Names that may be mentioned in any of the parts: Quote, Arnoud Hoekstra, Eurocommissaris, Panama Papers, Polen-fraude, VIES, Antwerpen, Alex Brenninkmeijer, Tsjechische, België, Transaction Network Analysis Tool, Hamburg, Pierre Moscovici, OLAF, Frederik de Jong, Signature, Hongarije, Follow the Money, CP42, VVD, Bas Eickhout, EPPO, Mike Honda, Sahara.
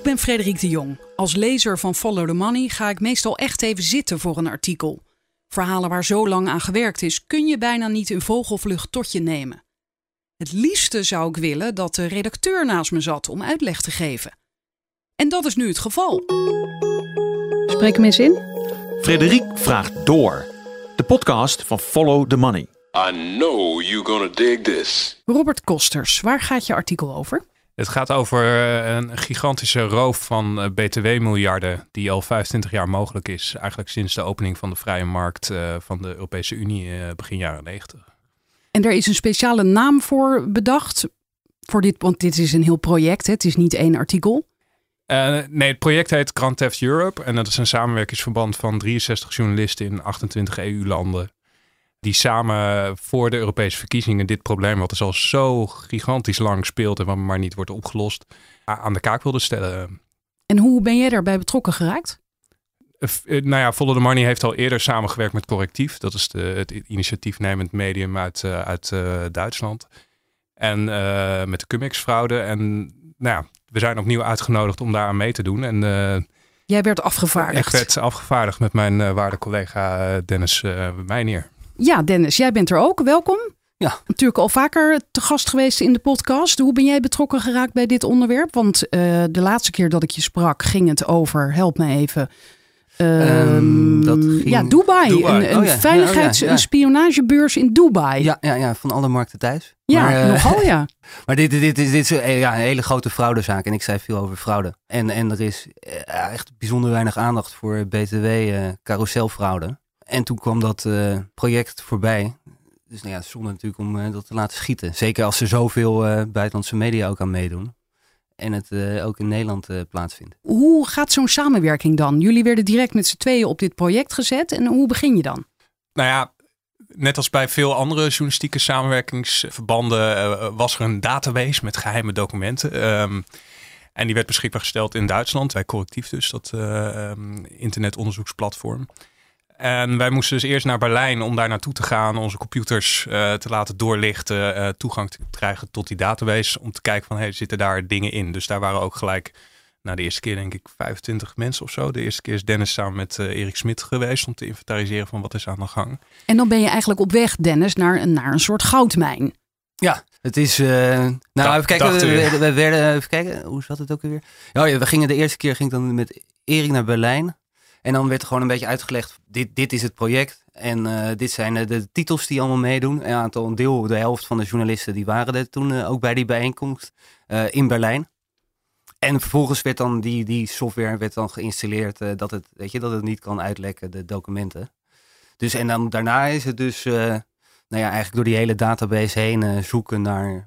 Ik ben Frederik de Jong. Als lezer van Follow the Money ga ik meestal echt even zitten voor een artikel. Verhalen waar zo lang aan gewerkt is, kun je bijna niet in vogelvlucht tot je nemen. Het liefste zou ik willen dat de redacteur naast me zat om uitleg te geven. En dat is nu het geval. Spreek hem eens in. Frederik vraagt door. De podcast van Follow the Money. I know you're gonna dig this. Robert Kosters, waar gaat je artikel over? Het gaat over een gigantische roof van btw-miljarden die al 25 jaar mogelijk is. Eigenlijk sinds de opening van de vrije markt van de Europese Unie begin jaren 90. En er is een speciale naam voor bedacht, voor dit, want dit is een heel project, hè? Het is niet één artikel. Nee, het project heet Grand Theft Europe en dat is een samenwerkingsverband van 63 journalisten in 28 EU-landen. Die samen voor de Europese verkiezingen dit probleem, wat dus al zo gigantisch lang speelt en wat maar niet wordt opgelost, aan de kaak wilden stellen. En hoe ben jij daarbij betrokken geraakt? Follow the Money heeft al eerder samengewerkt met Correctief. Dat is het initiatiefnemend medium uit Duitsland. En met de Cum-Ex-fraude. En we zijn opnieuw uitgenodigd om daar aan mee te doen. En jij werd afgevaardigd. Ik werd afgevaardigd met mijn waarde collega Dennis Mijnheer. Ja, Dennis, jij bent er ook. Welkom. Ja. Natuurlijk al vaker te gast geweest in de podcast. Hoe ben jij betrokken geraakt bij dit onderwerp? Want de laatste keer dat ik je sprak ging het over, help me even, Dubai. Een spionagebeurs in Dubai. Ja, van alle markten thuis. Ja, maar, nogal ja. Maar dit is een hele grote fraudezaak en ik zei veel over fraude. En er is echt bijzonder weinig aandacht voor btw-carouselfraude. En toen kwam dat project voorbij. Dus zonde natuurlijk om dat te laten schieten. Zeker als er zoveel buitenlandse media ook aan meedoen. En het ook in Nederland plaatsvindt. Hoe gaat zo'n samenwerking dan? Jullie werden direct met z'n tweeën op dit project gezet. En hoe begin je dan? Net als bij veel andere journalistieke samenwerkingsverbanden was er een database met geheime documenten. En die werd beschikbaar gesteld in Duitsland. Bij Correctief dus, dat internetonderzoeksplatform. En wij moesten dus eerst naar Berlijn om daar naartoe te gaan, onze computers te laten doorlichten, toegang te krijgen tot die database, om te kijken van, zitten daar dingen in? Dus daar waren ook gelijk, de eerste keer denk ik 25 mensen of zo. De eerste keer is Dennis samen met Erik Smit geweest om te inventariseren van wat is aan de gang. En dan ben je eigenlijk op weg, Dennis, naar een soort goudmijn. Ja, het is... even kijken, we werden... Even kijken, hoe zat het ook alweer? Oh ja, de eerste keer ging ik dan met Erik naar Berlijn. En dan werd er gewoon een beetje uitgelegd, dit is het project en dit zijn de titels die allemaal meedoen. De helft van de journalisten die waren er toen ook bij die bijeenkomst in Berlijn. En vervolgens werd dan die software werd dan geïnstalleerd dat het niet kan uitlekken, de documenten. Dus en dan daarna is het dus eigenlijk door die hele database heen zoeken naar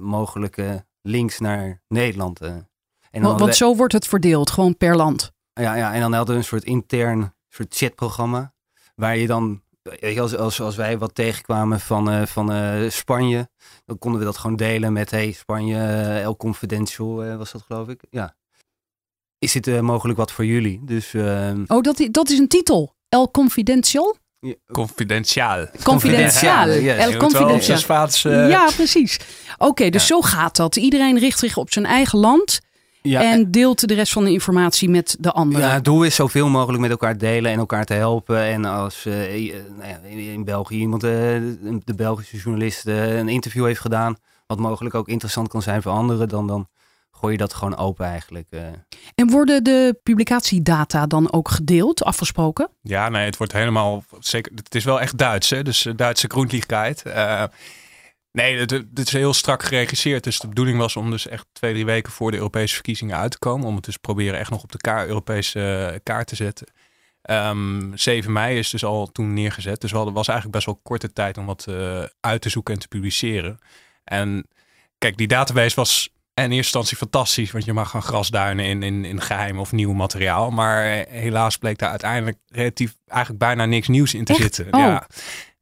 mogelijke links naar Nederland. Want zo wordt het verdeeld, gewoon per land. Ja, en dan hadden we een soort intern soort chatprogramma. Waar je dan, als wij wat tegenkwamen van Spanje, dan konden we dat gewoon delen met Spanje, El Confidencial was dat geloof ik. Ja. Is dit mogelijk wat voor jullie? Dus, dat is een titel. El Confidencial? Ja. Confidentiaal. Yes. El Confidencial. Ja, precies. Oké, dus zo gaat dat. Iedereen richt zich op zijn eigen land. Ja, en deelt de rest van de informatie met de anderen. Ja, het doel is zoveel mogelijk met elkaar delen en elkaar te helpen. En als in België iemand, de Belgische journalist, een interview heeft gedaan, wat mogelijk ook interessant kan zijn voor anderen, dan gooi je dat gewoon open eigenlijk. En worden de publicatiedata dan ook gedeeld, afgesproken? Ja, nee, het wordt helemaal zeker. Het is wel echt Duits, hè? Dus Duitse Grundlichkeit. Nee, dit is heel strak geregisseerd. Dus de bedoeling was om dus echt 2-3 weken voor de Europese verkiezingen uit te komen. Om het dus proberen echt nog op de Europese kaart te zetten. 7 mei is dus al toen neergezet. Dus het was eigenlijk best wel korte tijd om wat uit te zoeken en te publiceren. En kijk, die database was in eerste instantie fantastisch. Want je mag gaan grasduinen in geheim of nieuw materiaal. Maar helaas bleek daar uiteindelijk eigenlijk bijna niks nieuws in te zitten. Oh.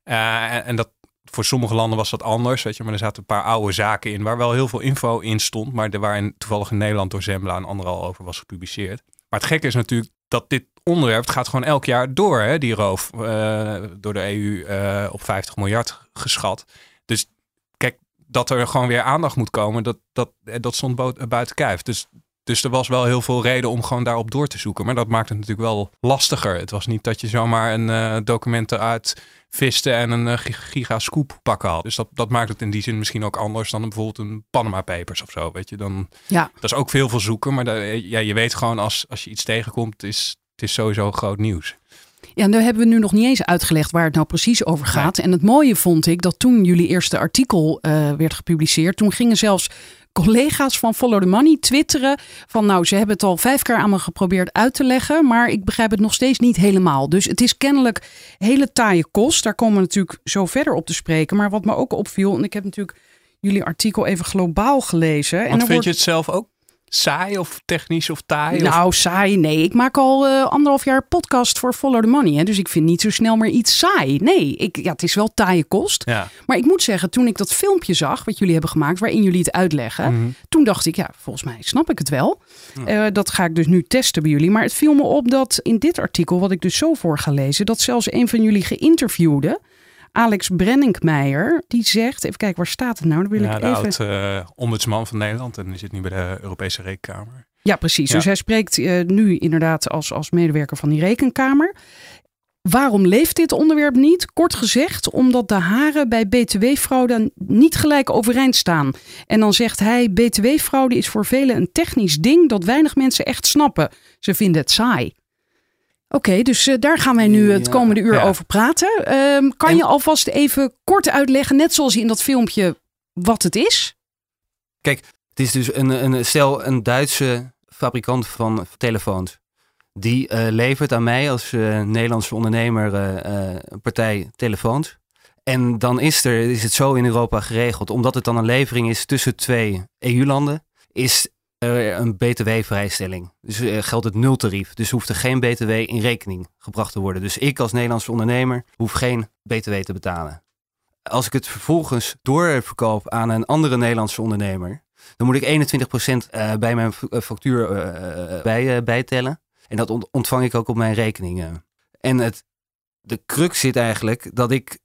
Ja. En dat... Voor sommige landen was dat anders, maar er zaten een paar oude zaken in waar wel heel veel info in stond, maar waarin toevallig in Nederland door Zembla en anderen al over was gepubliceerd. Maar het gekke is natuurlijk dat dit onderwerp gaat gewoon elk jaar door, hè, die roof door de EU op 50 miljard geschat. Dus kijk, dat er gewoon weer aandacht moet komen, dat stond buiten kijf. Dus Dus er was wel heel veel reden om gewoon daarop door te zoeken. Maar dat maakt het natuurlijk wel lastiger. Het was niet dat je zomaar een document eruit viste en een gigascoop pakken had. Dus dat maakt het in die zin misschien ook anders dan bijvoorbeeld een Panama Papers of zo. Weet je? Dan, ja. Dat is ook veel zoeken. Maar je weet gewoon als je iets tegenkomt, het is sowieso groot nieuws. Ja, daar hebben we nu nog niet eens uitgelegd waar het nou precies over gaat. Ja. En het mooie vond ik dat toen jullie eerste artikel werd gepubliceerd, toen gingen zelfs collega's van Follow the Money twitteren van nou, ze hebben het al 5 keer aan me geprobeerd uit te leggen, maar ik begrijp het nog steeds niet helemaal. Dus het is kennelijk hele taaie kost. Daar komen we natuurlijk zo verder op te spreken. Maar wat me ook opviel, en ik heb natuurlijk jullie artikel even globaal gelezen. Want en vind je het zelf ook saai of technisch of taai? Nou, saai, nee. Ik maak al 1,5 jaar podcast voor Follow the Money. Hè? Dus ik vind niet zo snel meer iets saai. Nee, het is wel taaie kost. Ja. Maar ik moet zeggen, toen ik dat filmpje zag, wat jullie hebben gemaakt, waarin jullie het uitleggen. Mm-hmm. Toen dacht ik, ja, volgens mij snap ik het wel. Ja. Dat ga ik dus nu testen bij jullie. Maar het viel me op dat in dit artikel, wat ik dus zo voor ga lezen, dat zelfs een van jullie geïnterviewden, Alex Brenninkmeijer, die zegt, even kijken, waar staat het nou? Dan wil ik even... de oud-ombudsman van Nederland en die zit nu bij de Europese Rekenkamer. Ja, precies. Ja. Dus hij spreekt nu inderdaad als medewerker van die Rekenkamer. Waarom leeft dit onderwerp niet? Kort gezegd, omdat de haren bij btw-fraude niet gelijk overeind staan. En dan zegt hij, btw-fraude is voor velen een technisch ding dat weinig mensen echt snappen. Ze vinden het saai. Oké, dus daar gaan wij nu het komende uur over praten. Kan je alvast even kort uitleggen, net zoals in dat filmpje, wat het is? Kijk, het is dus een Duitse fabrikant van telefoons. Die levert aan mij als Nederlandse ondernemer een partij telefoons. En dan is het zo in Europa geregeld. Omdat het dan een levering is tussen 2 EU-landen, is een btw-vrijstelling. Dus geldt het nultarief. Dus hoeft er geen btw in rekening gebracht te worden. Dus ik als Nederlandse ondernemer hoef geen btw te betalen. Als ik het vervolgens doorverkoop aan een andere Nederlandse ondernemer, dan moet ik 21% bij mijn factuur bijtellen. En dat ontvang ik ook op mijn rekening. En de crux zit eigenlijk dat ik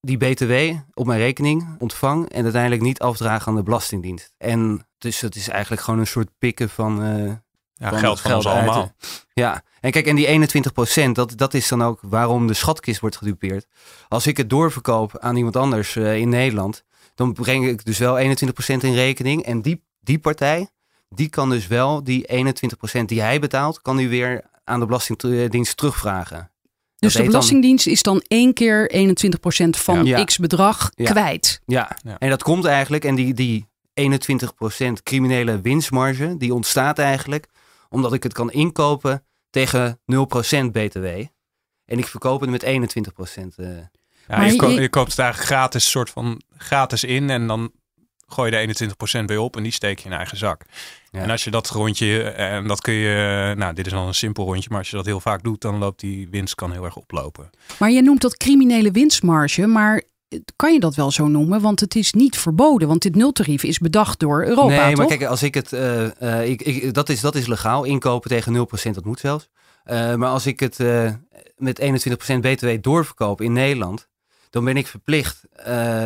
die btw op mijn rekening ontvang en uiteindelijk niet afdraag aan de Belastingdienst. En dus dat is eigenlijk gewoon een soort pikken van geld van ons allemaal. Ja, en kijk, en die 21%, dat is dan ook waarom de schatkist wordt gedupeerd. Als ik het doorverkoop aan iemand anders in Nederland, dan breng ik dus wel 21% in rekening. En die partij, die kan dus wel die 21% die hij betaalt, kan hij weer aan de Belastingdienst terugvragen. Dus de Belastingdienst is dan 1 keer 21% van x-bedrag kwijt. Ja. Ja, en dat komt eigenlijk, en die 21% criminele winstmarge, die ontstaat eigenlijk omdat ik het kan inkopen tegen 0% btw. En ik verkoop het met 21%. Ja, maar je koopt het eigenlijk gratis in en dan gooi je de 21% weer op en die steek je in eigen zak. Ja. En als je dat rondje, en dat kun je, nou dit is dan een simpel rondje, maar als je dat heel vaak doet, dan loopt die winst kan heel erg oplopen. Maar je noemt dat criminele winstmarge, maar kan je dat wel zo noemen? Want het is niet verboden, want dit nultarief is bedacht door Europa, toch? Nee, maar kijk, als ik het, dat is legaal, inkopen tegen 0%, dat moet zelfs. Maar als ik het met 21% btw doorverkoop in Nederland, dan ben ik verplicht,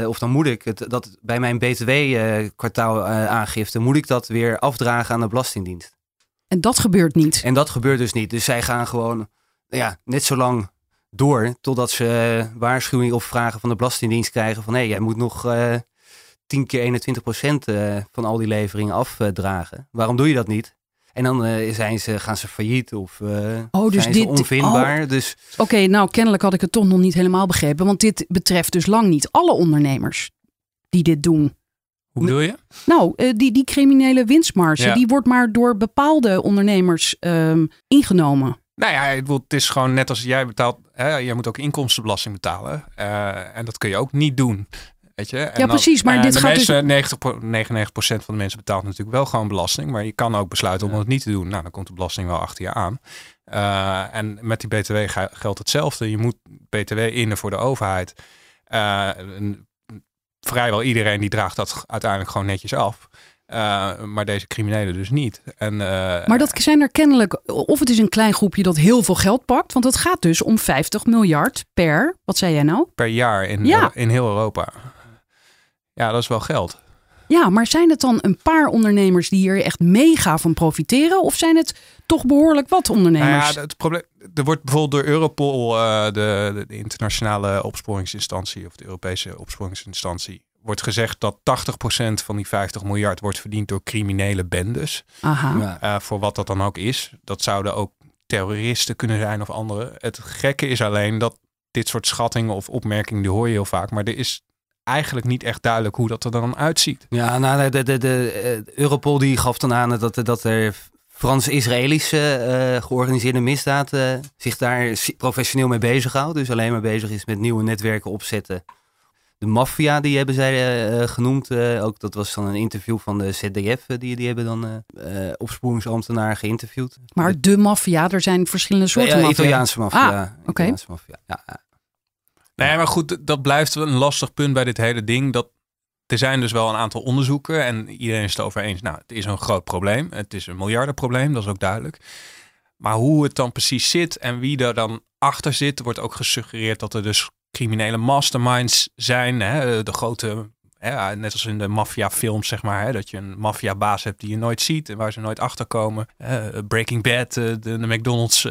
of dan moet ik dat bij mijn btw-kwartaal aangifte, moet ik dat weer afdragen aan de Belastingdienst. En dat gebeurt niet? En dat gebeurt dus niet. Dus zij gaan gewoon net zo lang door, totdat ze waarschuwing of vragen van de Belastingdienst krijgen van hé, jij moet nog 10 keer 21% van al die leveringen afdragen. Waarom doe je dat niet? En dan gaan ze failliet of dus zijn ze onvindbaar. Oh. Dus... Oké, nou kennelijk had ik het toch nog niet helemaal begrepen. Want dit betreft dus lang niet alle ondernemers die dit doen. Hoe bedoel je? Nou, die criminele winstmarge, die wordt maar door bepaalde ondernemers ingenomen. Nou ja, het is gewoon net als jij betaalt. Hè, jij moet ook inkomstenbelasting betalen. En dat kun je ook niet doen. Weet je? En ja, precies. Maar dit gaat dus... 99% van de mensen betaalt natuurlijk wel gewoon belasting. Maar je kan ook besluiten om het niet te doen. Nou, dan komt de belasting wel achter je aan. En met die BTW geldt hetzelfde. Je moet BTW innen voor de overheid. Vrijwel iedereen die draagt dat uiteindelijk gewoon netjes af. Maar deze criminelen dus niet. Maar dat zijn er kennelijk, of het is een klein groepje dat heel veel geld pakt. Want het gaat dus om 50 miljard per, wat zei jij nou? Per jaar in heel Europa. Ja, dat is wel geld. Ja, maar zijn het dan een paar ondernemers die hier echt mega van profiteren? Of zijn het toch behoorlijk wat ondernemers? Nou ja, het probleem, er wordt bijvoorbeeld door Europol, de internationale opsporingsinstantie of de Europese opsporingsinstantie, wordt gezegd dat 80% van die 50 miljard wordt verdiend door criminele bendes. Aha. Voor wat dat dan ook is. Dat zouden ook terroristen kunnen zijn of anderen. Het gekke is alleen dat dit soort schattingen of opmerkingen, die hoor je heel vaak, maar er is eigenlijk niet echt duidelijk hoe dat er dan uitziet. Ja, nou, de Europol die gaf dan aan dat er Frans-Israëlische georganiseerde misdaad zich daar professioneel mee bezighoudt. Dus alleen maar bezig is met nieuwe netwerken opzetten. De maffia, die hebben zij genoemd. Ook dat was dan een interview van de ZDF. Die hebben dan opsporingsambtenaren geïnterviewd. Maar de maffia, er zijn verschillende soorten maffia. Italiaanse maffia. Ah, oké. Ja. Nee, maar goed, dat blijft een lastig punt bij dit hele ding. Dat er zijn dus wel een aantal onderzoeken en iedereen is het over eens. Nou, het is een groot probleem. Het is een miljardenprobleem, dat is ook duidelijk. Maar hoe het dan precies zit en wie er dan achter zit, wordt ook gesuggereerd dat er dus criminele masterminds zijn. Hè? De grote, hè, net als in de maffiafilms, zeg maar. Hè? Dat je een maffiabaas hebt die je nooit ziet en waar ze nooit achter komen. Breaking Bad, de McDonald's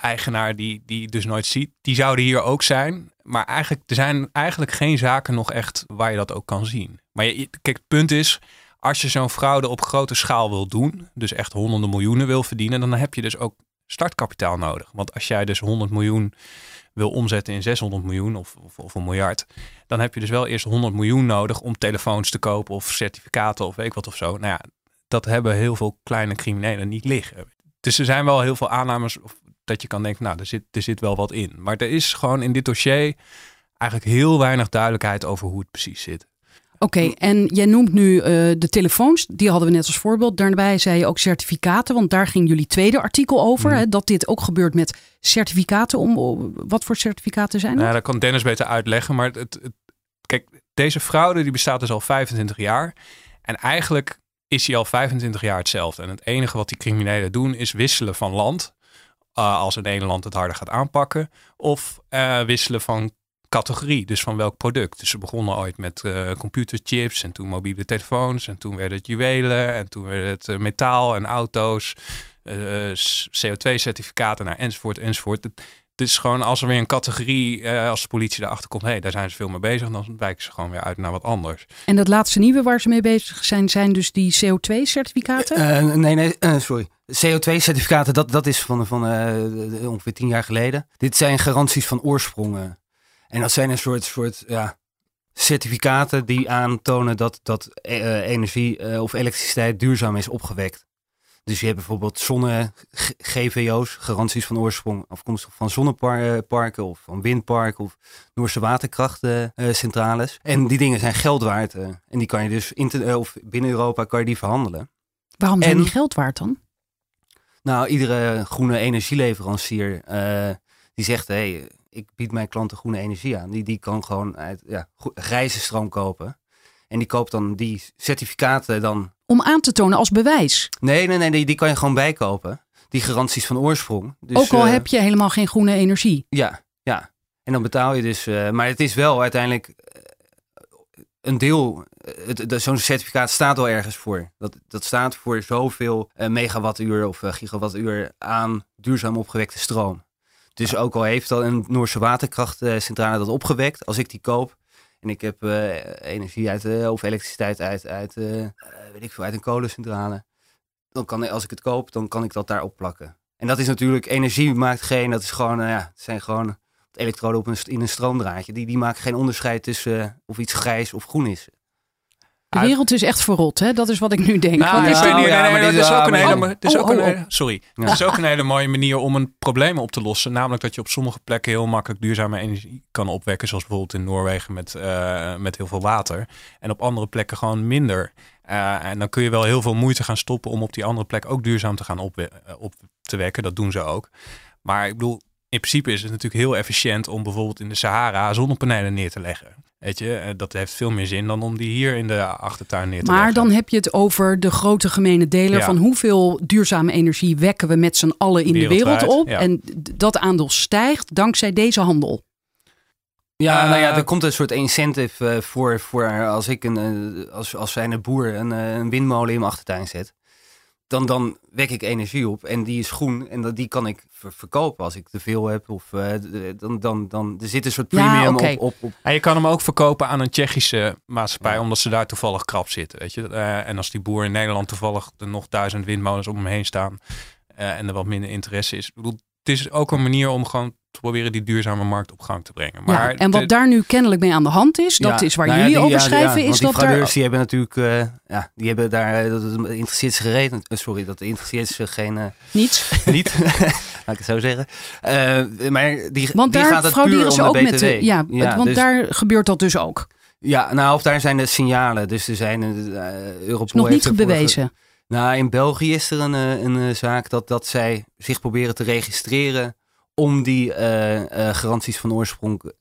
eigenaar die dus nooit ziet. Die zouden hier ook zijn. Maar eigenlijk, er zijn eigenlijk geen zaken nog echt waar je dat ook kan zien. Maar kijk, het punt is, als je zo'n fraude op grote schaal wil doen, dus echt honderden miljoenen wil verdienen, dan heb je dus ook startkapitaal nodig. Want als jij dus 100 miljoen wil omzetten in 600 miljoen of een miljard, dan heb je dus wel eerst 100 miljoen nodig om telefoons te kopen of certificaten of weet ik wat of zo. Nou ja, dat hebben heel veel kleine criminelen niet liggen. Dus er zijn wel heel veel aannames dat je kan denken, nou, er zit wel wat in. Maar er is gewoon in dit dossier eigenlijk heel weinig duidelijkheid over hoe het precies zit. Oké, en jij noemt nu de telefoons. Die hadden we net als voorbeeld. Daarbij zei je ook certificaten, want daar ging jullie tweede artikel over. Mm. Hè, dat dit ook gebeurt met certificaten. Wat voor certificaten zijn dat? Nou, dat kan Dennis beter uitleggen. Maar kijk, deze fraude die bestaat dus al 25 jaar. En eigenlijk is die al 25 jaar hetzelfde. En het enige wat die criminelen doen is wisselen van land. Als het ene land het harder gaat aanpakken. Of wisselen van categorie, dus van welk product. Dus ze begonnen ooit met computerchips en toen mobiele telefoons en toen werd het juwelen en toen werd het metaal en auto's, CO2-certificaten enzovoort. Het is gewoon als er weer een categorie, als de politie erachter komt, hey, daar zijn ze veel mee bezig, dan wijken ze gewoon weer uit naar wat anders. En dat laatste nieuwe waar ze mee bezig zijn dus die CO2-certificaten? Nee, sorry. CO2-certificaten, dat is van ongeveer 10 jaar geleden. Dit zijn garanties van oorsprongen. En dat zijn een soort certificaten die aantonen dat energie of elektriciteit duurzaam is opgewekt. Dus je hebt bijvoorbeeld zonne-GVO's, garanties van oorsprong, afkomstig van zonneparken of van windparken of Noorse waterkrachtcentrales. En die dingen zijn geld waard. En die kan je dus binnen Europa kan je die verhandelen. Waarom zijn die geld waard dan? Nou, iedere groene energieleverancier die zegt, hey, ik bied mijn klanten groene energie aan. Die kan gewoon grijze stroom kopen. En die koopt dan die certificaten dan. Om aan te tonen als bewijs? Nee, die kan je gewoon bijkopen. Die garanties van oorsprong. Dus, ook al heb je helemaal geen groene energie. Ja. En dan betaal je dus. Maar het is wel uiteindelijk een deel. Zo'n certificaat staat wel ergens voor. Dat staat voor zoveel megawattuur of gigawattuur aan duurzaam opgewekte stroom. Dus ook al heeft dan een Noorse waterkrachtcentrale dat opgewekt, als ik die koop en ik heb energie of elektriciteit uit een kolencentrale, dan kan als ik het koop, dan kan ik dat daarop plakken. En dat is natuurlijk, energie maakt geen, dat is gewoon, het zijn gewoon elektroden in een stroomdraadje. Die maken geen onderscheid tussen of iets grijs of groen is. De wereld is echt verrot, hè? Dat is wat ik nu denk. Het is ook een hele mooie manier om een probleem op te lossen. Namelijk dat je op sommige plekken heel makkelijk duurzame energie kan opwekken. Zoals bijvoorbeeld in Noorwegen met heel veel water. En op andere plekken gewoon minder. En dan kun je wel heel veel moeite gaan stoppen om op die andere plek ook duurzaam te gaan op te wekken. Dat doen ze ook. Maar ik bedoel, in principe is het natuurlijk heel efficiënt om bijvoorbeeld in de Sahara zonnepanelen neer te leggen. Weet je, dat heeft veel meer zin dan om die hier in de achtertuin neer te leggen. Maar dan heb je het over de grote gemene deler van hoeveel duurzame energie wekken we met z'n allen in de wereld op. Ja. En dat aandeel stijgt dankzij deze handel. Ja, nou ja, er komt een soort incentive voor als ik als zijnde boer een windmolen in mijn achtertuin zet. Dan wek ik energie op en die is groen en die kan ik verkopen als ik te veel heb. Of er zit een soort premium op. En je kan hem ook verkopen aan een Tsjechische maatschappij, omdat ze daar toevallig krap zitten. Weet je? En als die boer in Nederland toevallig er nog 1000 windmolens om hem heen staan en er wat minder interesse is. Ik bedoel, het is ook een manier om gewoon te proberen die duurzame markt op gang te brengen. Maar ja, en wat daar nu kennelijk mee aan de hand is, dat is waar jullie over schrijven. Ja, is die fraudeurs die hebben natuurlijk, die hebben daar, dat interesseert ze gereden. Sorry, dat interesseert ze geen... Niets. Niet, laat ik het zo zeggen. Maar die, want die daar gaat het frauderen ze ook BTW. Met de... Want daar gebeurt dat dus ook. Ja, nou, of daar zijn de signalen. Dus er zijn... Europol is nog niet bewezen. Nou, in België is er een zaak dat zij zich proberen te registreren om die garanties van oorsprong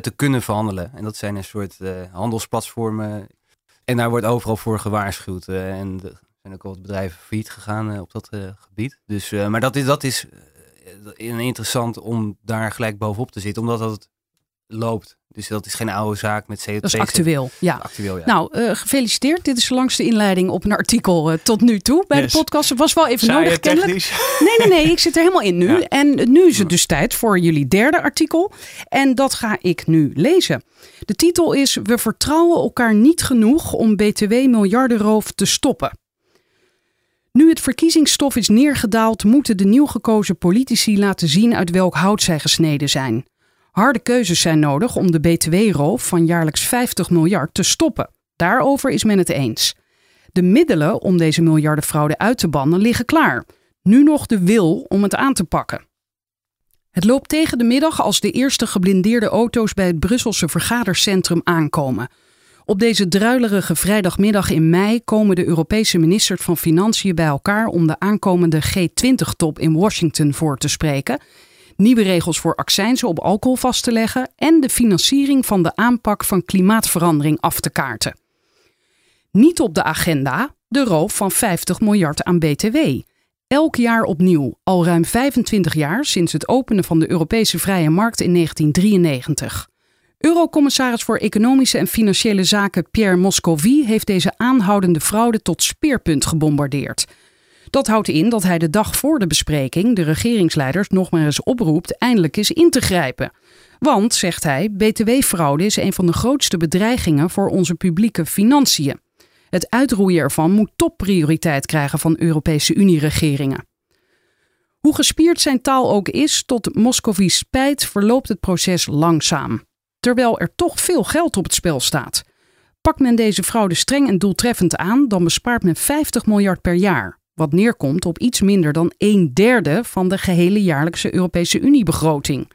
te kunnen verhandelen. En dat zijn een soort handelsplatformen. En daar wordt overal voor gewaarschuwd. En er zijn ook al wat bedrijven failliet gegaan op dat gebied. Dus, maar dat is interessant om daar gelijk bovenop te zitten. Omdat dat loopt. Dus dat is geen oude zaak met CO2. Dat is actueel, ja. Nou, gefeliciteerd. Dit is langs de inleiding op een artikel tot nu toe bij de podcast. Het was wel even nodig, kennelijk. Nee, ik zit er helemaal in nu. Ja. En nu is het dus tijd voor jullie derde artikel. En dat ga ik nu lezen. De titel is: We vertrouwen elkaar niet genoeg om BTW-miljardenroof te stoppen. Nu het verkiezingsstof is neergedaald, moeten de nieuw gekozen politici laten zien uit welk hout zij gesneden zijn. Harde keuzes zijn nodig om de BTW-roof van jaarlijks 50 miljard te stoppen. Daarover is men het eens. De middelen om deze miljardenfraude uit te bannen liggen klaar. Nu nog de wil om het aan te pakken. Het loopt tegen de middag als de eerste geblindeerde auto's bij het Brusselse vergadercentrum aankomen. Op deze druilerige vrijdagmiddag in mei komen de Europese ministers van Financiën bij elkaar om de aankomende G20-top in Washington voor te spreken, nieuwe regels voor accijnzen op alcohol vast te leggen en de financiering van de aanpak van klimaatverandering af te kaarten. Niet op de agenda de roof van 50 miljard aan BTW. Elk jaar opnieuw, al ruim 25 jaar sinds het openen van de Europese vrije markt in 1993. Eurocommissaris voor Economische en Financiële Zaken Pierre Moscovici heeft deze aanhoudende fraude tot speerpunt gebombardeerd. Dat houdt in dat hij de dag voor de bespreking de regeringsleiders nog maar eens oproept eindelijk eens in te grijpen. Want, zegt hij, BTW-fraude is een van de grootste bedreigingen voor onze publieke financiën. Het uitroeien ervan moet topprioriteit krijgen van Europese Unie-regeringen. Hoe gespierd zijn taal ook is, tot Moscovici spijt verloopt het proces langzaam. Terwijl er toch veel geld op het spel staat. Pakt men deze fraude streng en doeltreffend aan, dan bespaart men 50 miljard per jaar. Wat neerkomt op iets minder dan 1/3 van de gehele jaarlijkse Europese Unie-begroting.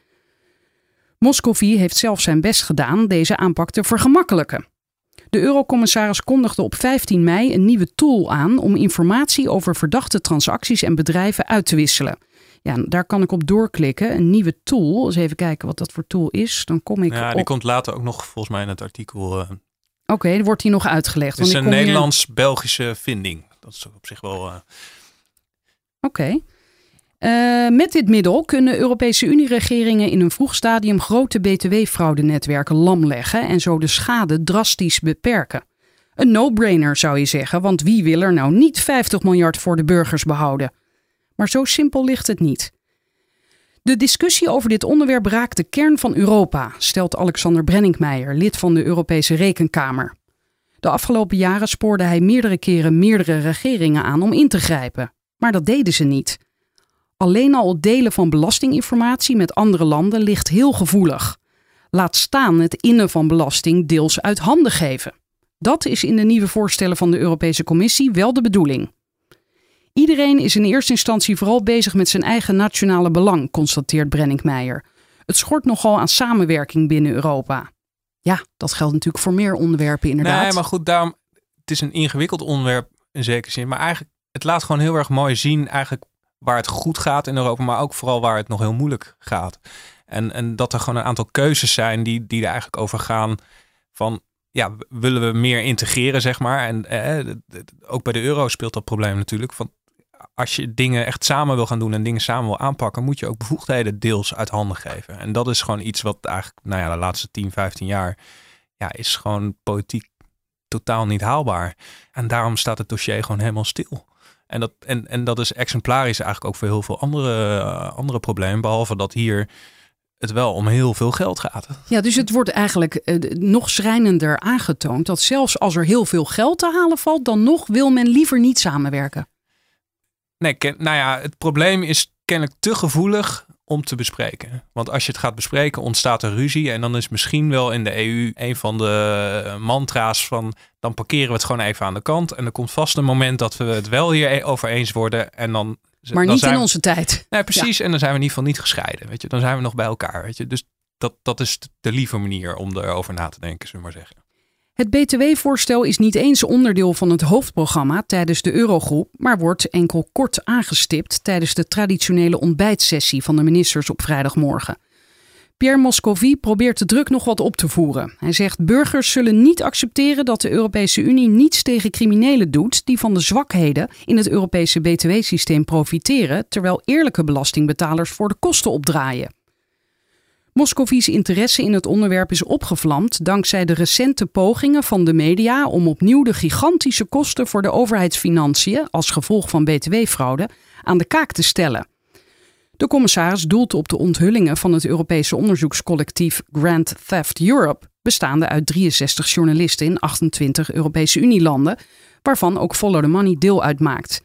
Moscovici heeft zelf zijn best gedaan deze aanpak te vergemakkelijken. De eurocommissaris kondigde op 15 mei een nieuwe tool aan om informatie over verdachte transacties en bedrijven uit te wisselen. Ja, daar kan ik op doorklikken. Een nieuwe tool. Eens even kijken wat dat voor tool is. Dan kom ik op. Die komt later ook nog volgens mij in het artikel. Oké, wordt die nog uitgelegd. Het is een Nederlands-Belgische vinding. Dat is op zich wel... Oké. Met dit middel kunnen Europese Unie-regeringen in een vroeg stadium grote BTW-fraudenetwerken lamleggen en zo de schade drastisch beperken. Een no-brainer zou je zeggen, want wie wil er nou niet 50 miljard voor de burgers behouden? Maar zo simpel ligt het niet. De discussie over dit onderwerp raakt de kern van Europa, stelt Alex Brenninkmeijer, lid van de Europese Rekenkamer. De afgelopen jaren spoorde hij meerdere keren meerdere regeringen aan om in te grijpen. Maar dat deden ze niet. Alleen al het delen van belastinginformatie met andere landen ligt heel gevoelig. Laat staan het innen van belasting deels uit handen geven. Dat is in de nieuwe voorstellen van de Europese Commissie wel de bedoeling. Iedereen is in eerste instantie vooral bezig met zijn eigen nationale belang, constateert Brenninkmeijer. Het schort nogal aan samenwerking binnen Europa. Ja, dat geldt natuurlijk voor meer onderwerpen inderdaad. Nee, maar goed, daarom, het is een ingewikkeld onderwerp in zekere zin. Maar eigenlijk, het laat gewoon heel erg mooi zien eigenlijk waar het goed gaat in Europa, maar ook vooral waar het nog heel moeilijk gaat. En dat er gewoon een aantal keuzes zijn die er eigenlijk over gaan van, ja, willen we meer integreren, zeg maar. En ook bij de euro speelt dat probleem natuurlijk van, als je dingen echt samen wil gaan doen en dingen samen wil aanpakken, moet je ook bevoegdheden deels uit handen geven. En dat is gewoon iets wat eigenlijk, nou ja, de laatste 10, 15 jaar, ja, is gewoon politiek totaal niet haalbaar. En daarom staat het dossier gewoon helemaal stil. En dat is exemplarisch eigenlijk ook voor heel veel andere problemen, behalve dat hier het wel om heel veel geld gaat. Ja, dus het wordt eigenlijk nog schrijnender aangetoond dat zelfs als er heel veel geld te halen valt, dan nog wil men liever niet samenwerken. Nee, nou ja, het probleem is kennelijk te gevoelig om te bespreken. Want als je het gaat bespreken, ontstaat er ruzie. En dan is misschien wel in de EU een van de mantra's van, dan parkeren we het gewoon even aan de kant. En er komt vast een moment dat we het wel hierover eens worden. En dan, maar dan niet in onze tijd. Nee, precies. Ja. En dan zijn we in ieder geval niet gescheiden. Weet je? Dan zijn we nog bij elkaar. Weet je? Dus dat is de lieve manier om erover na te denken, zullen we maar zeggen. Het BTW-voorstel is niet eens onderdeel van het hoofdprogramma tijdens de Eurogroep, maar wordt enkel kort aangestipt tijdens de traditionele ontbijtsessie van de ministers op vrijdagmorgen. Pierre Moscovici probeert de druk nog wat op te voeren. Hij zegt burgers zullen niet accepteren dat de Europese Unie niets tegen criminelen doet die van de zwakheden in het Europese BTW-systeem profiteren, terwijl eerlijke belastingbetalers voor de kosten opdraaien. Moscovicis interesse in het onderwerp is opgevlamd dankzij de recente pogingen van de media om opnieuw de gigantische kosten voor de overheidsfinanciën als gevolg van btw-fraude aan de kaak te stellen. De commissaris doelt op de onthullingen van het Europese onderzoekscollectief Grand Theft Europe, bestaande uit 63 journalisten in 28 Europese Unielanden, waarvan ook Follow the Money deel uitmaakt.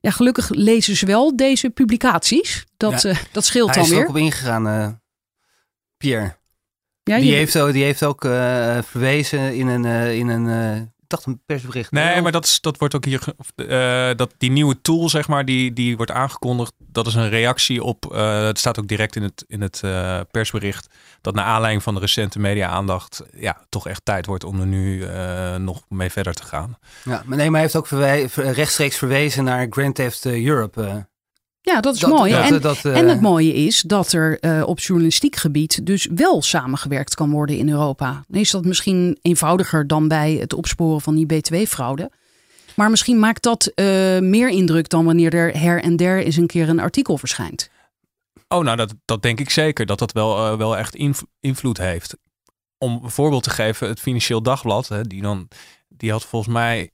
Ja, gelukkig lezen ze wel deze publicaties. Dat scheelt dan weer. Hij is er ook op ingegaan. Pierre. Ja, die heeft ook verwezen in een ik dacht een persbericht. Nee, maar dat wordt ook hier, dat die nieuwe tool, zeg maar, die wordt aangekondigd. Dat is een reactie op, het staat ook direct in het persbericht, dat naar aanleiding van de recente media-aandacht, ja, toch echt tijd wordt om er nu nog mee verder te gaan. Ja, maar hij heeft ook rechtstreeks verwezen naar Grand Theft Europe. Ja, dat is mooi. En het mooie is dat er op journalistiek gebied dus wel samengewerkt kan worden in Europa. Dan is dat misschien eenvoudiger dan bij het opsporen van die btw-fraude. Maar misschien maakt dat meer indruk dan wanneer er her en der eens een keer een artikel verschijnt. Oh, nou, dat denk ik zeker. Dat wel echt invloed heeft. Om een voorbeeld te geven, het Financieel Dagblad, hè, die had volgens mij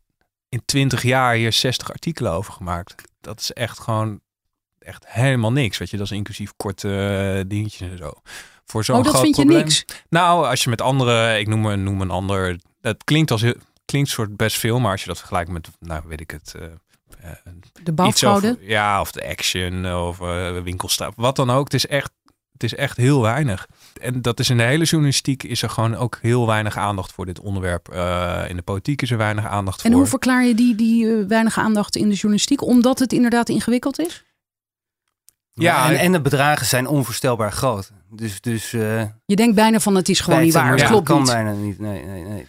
in 20 jaar hier 60 artikelen over gemaakt. Dat is echt gewoon... echt helemaal niks, weet je. Dat is inclusief korte dingetjes en zo. Voor zo'n groot probleem. Vind je niks? Nou, als je met andere, ik noem een ander. Het klinkt als soort best veel, maar als je dat vergelijkt met, nou, weet ik het. De bouwfraude? Ja, of de Action, of winkelstap, wat dan ook. Het is echt heel weinig. En dat is in de hele journalistiek is er gewoon ook heel weinig aandacht voor dit onderwerp. In de politiek is er weinig aandacht voor. En hoe verklaar je die weinige aandacht in de journalistiek? Omdat het inderdaad ingewikkeld is? Ja, en de bedragen zijn onvoorstelbaar groot. Dus je denkt bijna van het is gewoon niet waar. Ja, klopt, dat kan niet. Bijna niet. Nee. Nee,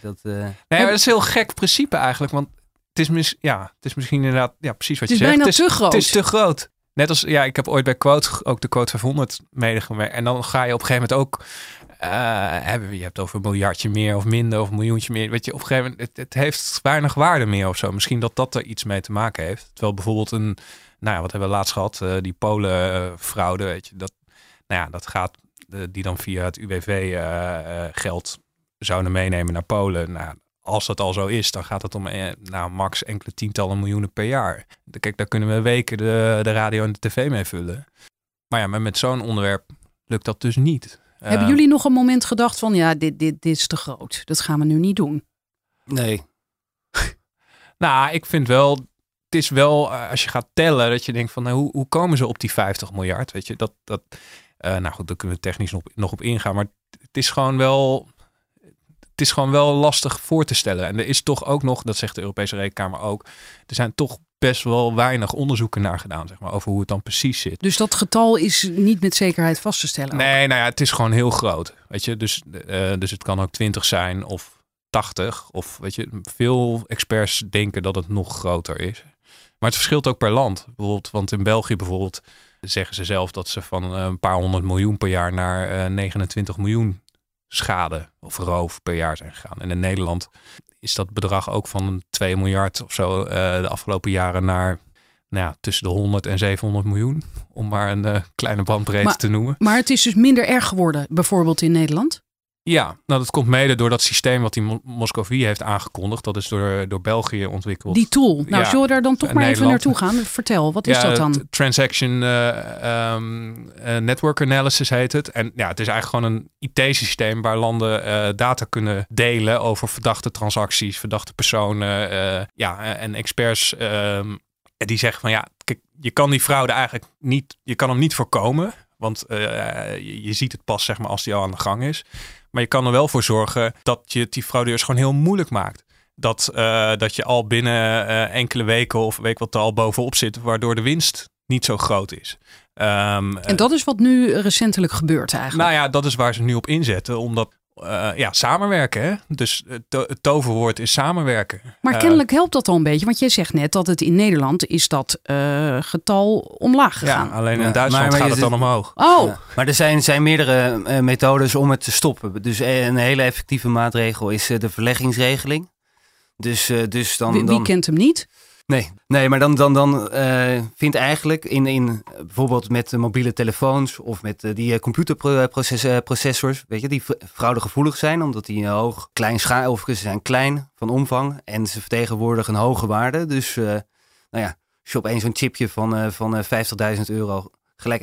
maar dat is een heel gek principe eigenlijk. Want het is, het is misschien inderdaad precies wat je zegt. Het is bijna te groot. Het is te groot. Net als, ik heb ooit bij Quote ook de Quote 500 medegewerkt. En dan ga je op een gegeven moment ook... je hebt over een miljardje meer of minder of een miljoentje meer. Weet je, op een gegeven moment, het heeft weinig waarde meer of zo. Misschien dat er iets mee te maken heeft. Terwijl bijvoorbeeld een... Nou ja, wat hebben we laatst gehad? Die Polen-fraude, weet je. Dat gaat, die dan via het UWV geld zouden meenemen naar Polen. Nou, als dat al zo is, dan gaat het om max enkele tientallen miljoenen per jaar. Kijk, daar kunnen we weken de radio en de tv mee vullen. Maar ja, maar met zo'n onderwerp lukt dat dus niet. Hebben jullie nog een moment gedacht van, dit is te groot. Dat gaan we nu niet doen. Nee. Nou, ik vind wel... Het is wel, als je gaat tellen, dat je denkt van, nou, hoe komen ze op die 50 miljard? Weet je, nou goed, daar kunnen we technisch nog op ingaan. Maar het is gewoon wel lastig voor te stellen. En er is toch ook nog, dat zegt de Europese Rekenkamer ook, er zijn toch best wel weinig onderzoeken naar gedaan, zeg maar, over hoe het dan precies zit. Dus dat getal is niet met zekerheid vast te stellen? Nee, nou ja, het is gewoon heel groot. Weet je, dus het kan ook 20 zijn of 80. Of weet je, veel experts denken dat het nog groter is. Maar het verschilt ook per land. Bijvoorbeeld, want in België bijvoorbeeld zeggen ze zelf dat ze van een paar 100 miljoen per jaar naar 29 miljoen schade of roof per jaar zijn gegaan. En in Nederland is dat bedrag ook van 2 miljard of zo de afgelopen jaren naar nou ja, tussen de 100 en 700 miljoen. Om maar een kleine bandbreedte te noemen. Maar het is dus minder erg geworden, bijvoorbeeld in Nederland? Ja, nou dat komt mede door dat systeem wat die Moscovici heeft aangekondigd. Dat is door België ontwikkeld. Die tool. Nou, zullen we daar dan toch maar even naartoe gaan? Vertel, wat is dat dan? Transaction Network Analysis heet het. En ja, het is eigenlijk gewoon een IT-systeem waar landen data kunnen delen over verdachte transacties, verdachte personen. En experts die zeggen van ja, kijk, je kan die fraude eigenlijk niet, je kan hem niet voorkomen. Want je ziet het pas zeg maar als die al aan de gang is. Maar je kan er wel voor zorgen dat je die fraudeurs gewoon heel moeilijk maakt. Dat je al binnen enkele weken of een week wat al bovenop zit. Waardoor de winst niet zo groot is. En dat is wat nu recentelijk gebeurt eigenlijk. Nou ja, dat is waar ze nu op inzetten. Omdat samenwerken. Hè? Dus het toverwoord is samenwerken. Maar kennelijk helpt dat al een beetje. Want jij zegt net dat het in Nederland is dat getal omlaag gegaan. Ja, alleen in Duitsland gaat het dan omhoog. Oh. Ja. Maar er zijn meerdere methodes om het te stoppen. Dus een hele effectieve maatregel is de verleggingsregeling. Dus dan, wie kent hem niet? Nee, maar dan vindt eigenlijk in bijvoorbeeld met mobiele telefoons of met die computerprocessors, weet je, die fraudegevoelig zijn, omdat die ze zijn klein van omvang en ze vertegenwoordigen een hoge waarde. Dus als je opeens zo'n chipje van €50.000 gelijk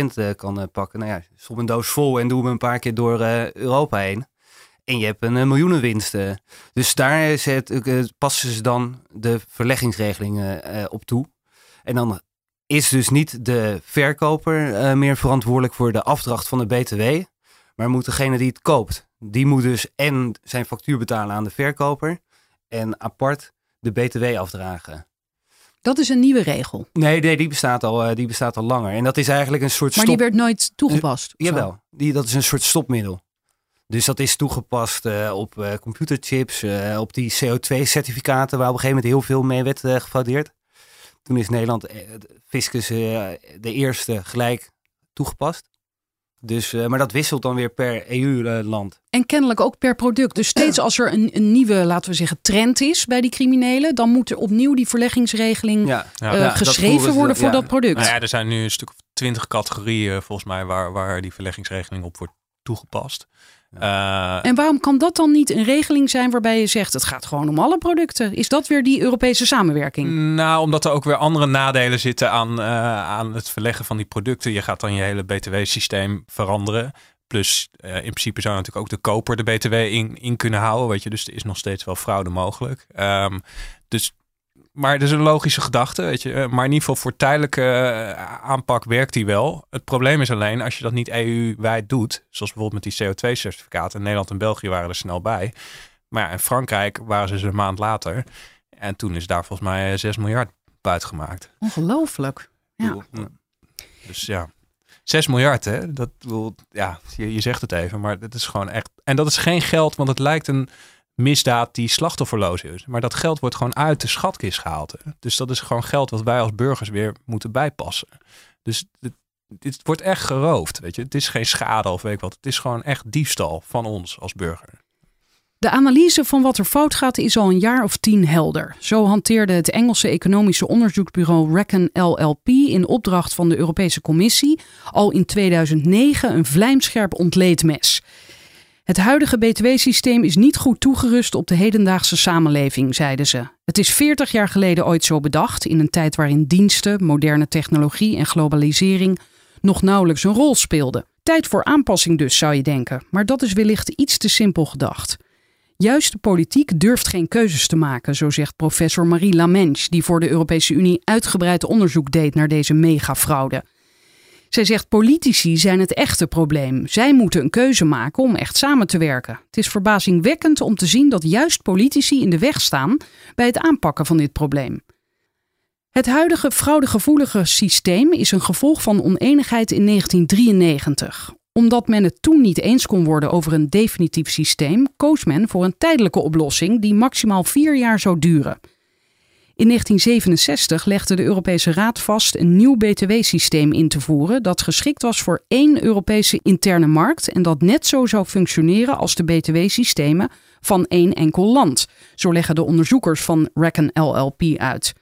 21% kan pakken, stop een doos vol en doe hem een paar keer door Europa heen. En je hebt een miljoenenwinst. Dus daar passen ze dan de verleggingsregelingen op toe. En dan is dus niet de verkoper meer verantwoordelijk voor de afdracht van de BTW. Maar moet degene die het koopt. Die moet dus en zijn factuur betalen aan de verkoper. En apart de BTW afdragen. Dat is een nieuwe regel. Nee, die bestaat al langer. En dat is eigenlijk een soort stop. Maar die werd nooit toegepast? Jawel, dat is een soort stopmiddel. Dus dat is toegepast op computerchips, op die CO2-certificaten waar op een gegeven moment heel veel mee werd gefraudeerd. Toen is Nederland fiscus de eerste gelijk toegepast. Dus, maar dat wisselt dan weer per EU-land. En kennelijk ook per product. Dus steeds als er een nieuwe, laten we zeggen, trend is bij die criminelen, dan moet er opnieuw die verleggingsregeling geschreven worden voor dat product. Nou ja, er zijn nu een stuk of 20 categorieën volgens mij waar die verleggingsregeling op wordt toegepast. En waarom kan dat dan niet een regeling zijn waarbij je zegt het gaat gewoon om alle producten? Is dat weer die Europese samenwerking? Nou, omdat er ook weer andere nadelen zitten aan het verleggen van die producten. Je gaat dan je hele BTW-systeem veranderen. Plus in principe zou natuurlijk ook de koper de BTW in kunnen houden. Weet je? Dus er is nog steeds wel fraude mogelijk. Maar het is een logische gedachte, weet je. Maar in ieder geval voor tijdelijke aanpak werkt die wel. Het probleem is alleen, als je dat niet EU-wijd doet, zoals bijvoorbeeld met die CO2-certificaten. Nederland en België waren er snel bij. Maar ja, in Frankrijk waren ze een maand later. En toen is daar volgens mij 6 miljard buitgemaakt. Ongelooflijk. Ja. Dus ja, 6 miljard, hè. Dat wil, ja, je zegt het even, maar dat is gewoon echt. En dat is geen geld, want het lijkt een misdaad die slachtofferloos is. Maar dat geld wordt gewoon uit de schatkist gehaald. Dus dat is gewoon geld wat wij als burgers weer moeten bijpassen. Dus dit wordt echt geroofd. Weet je? Het is geen schade of weet ik wat. Het is gewoon echt diefstal van ons als burger. De analyse van wat er fout gaat is al een jaar of 10 helder. Zo hanteerde het Engelse economische onderzoeksbureau Reckon LLP in opdracht van de Europese Commissie al in 2009 een vlijmscherp ontleedmes. Het huidige BTW-systeem is niet goed toegerust op de hedendaagse samenleving, zeiden ze. Het is 40 jaar geleden ooit zo bedacht, in een tijd waarin diensten, moderne technologie en globalisering nog nauwelijks een rol speelden. Tijd voor aanpassing dus, zou je denken. Maar dat is wellicht iets te simpel gedacht. Juist de politiek durft geen keuzes te maken, zo zegt professor Marie Lamensch, die voor de Europese Unie uitgebreid onderzoek deed naar deze megafraude. Zij zegt politici zijn het echte probleem. Zij moeten een keuze maken om echt samen te werken. Het is verbazingwekkend om te zien dat juist politici in de weg staan bij het aanpakken van dit probleem. Het huidige fraudegevoelige systeem is een gevolg van onenigheid in 1993. Omdat men het toen niet eens kon worden over een definitief systeem, koos men voor een tijdelijke oplossing die maximaal 4 jaar zou duren. In 1967 legde de Europese Raad vast een nieuw BTW-systeem in te voeren dat geschikt was voor één Europese interne markt en dat net zo zou functioneren als de BTW-systemen van één enkel land. Zo leggen de onderzoekers van Reckon LLP uit.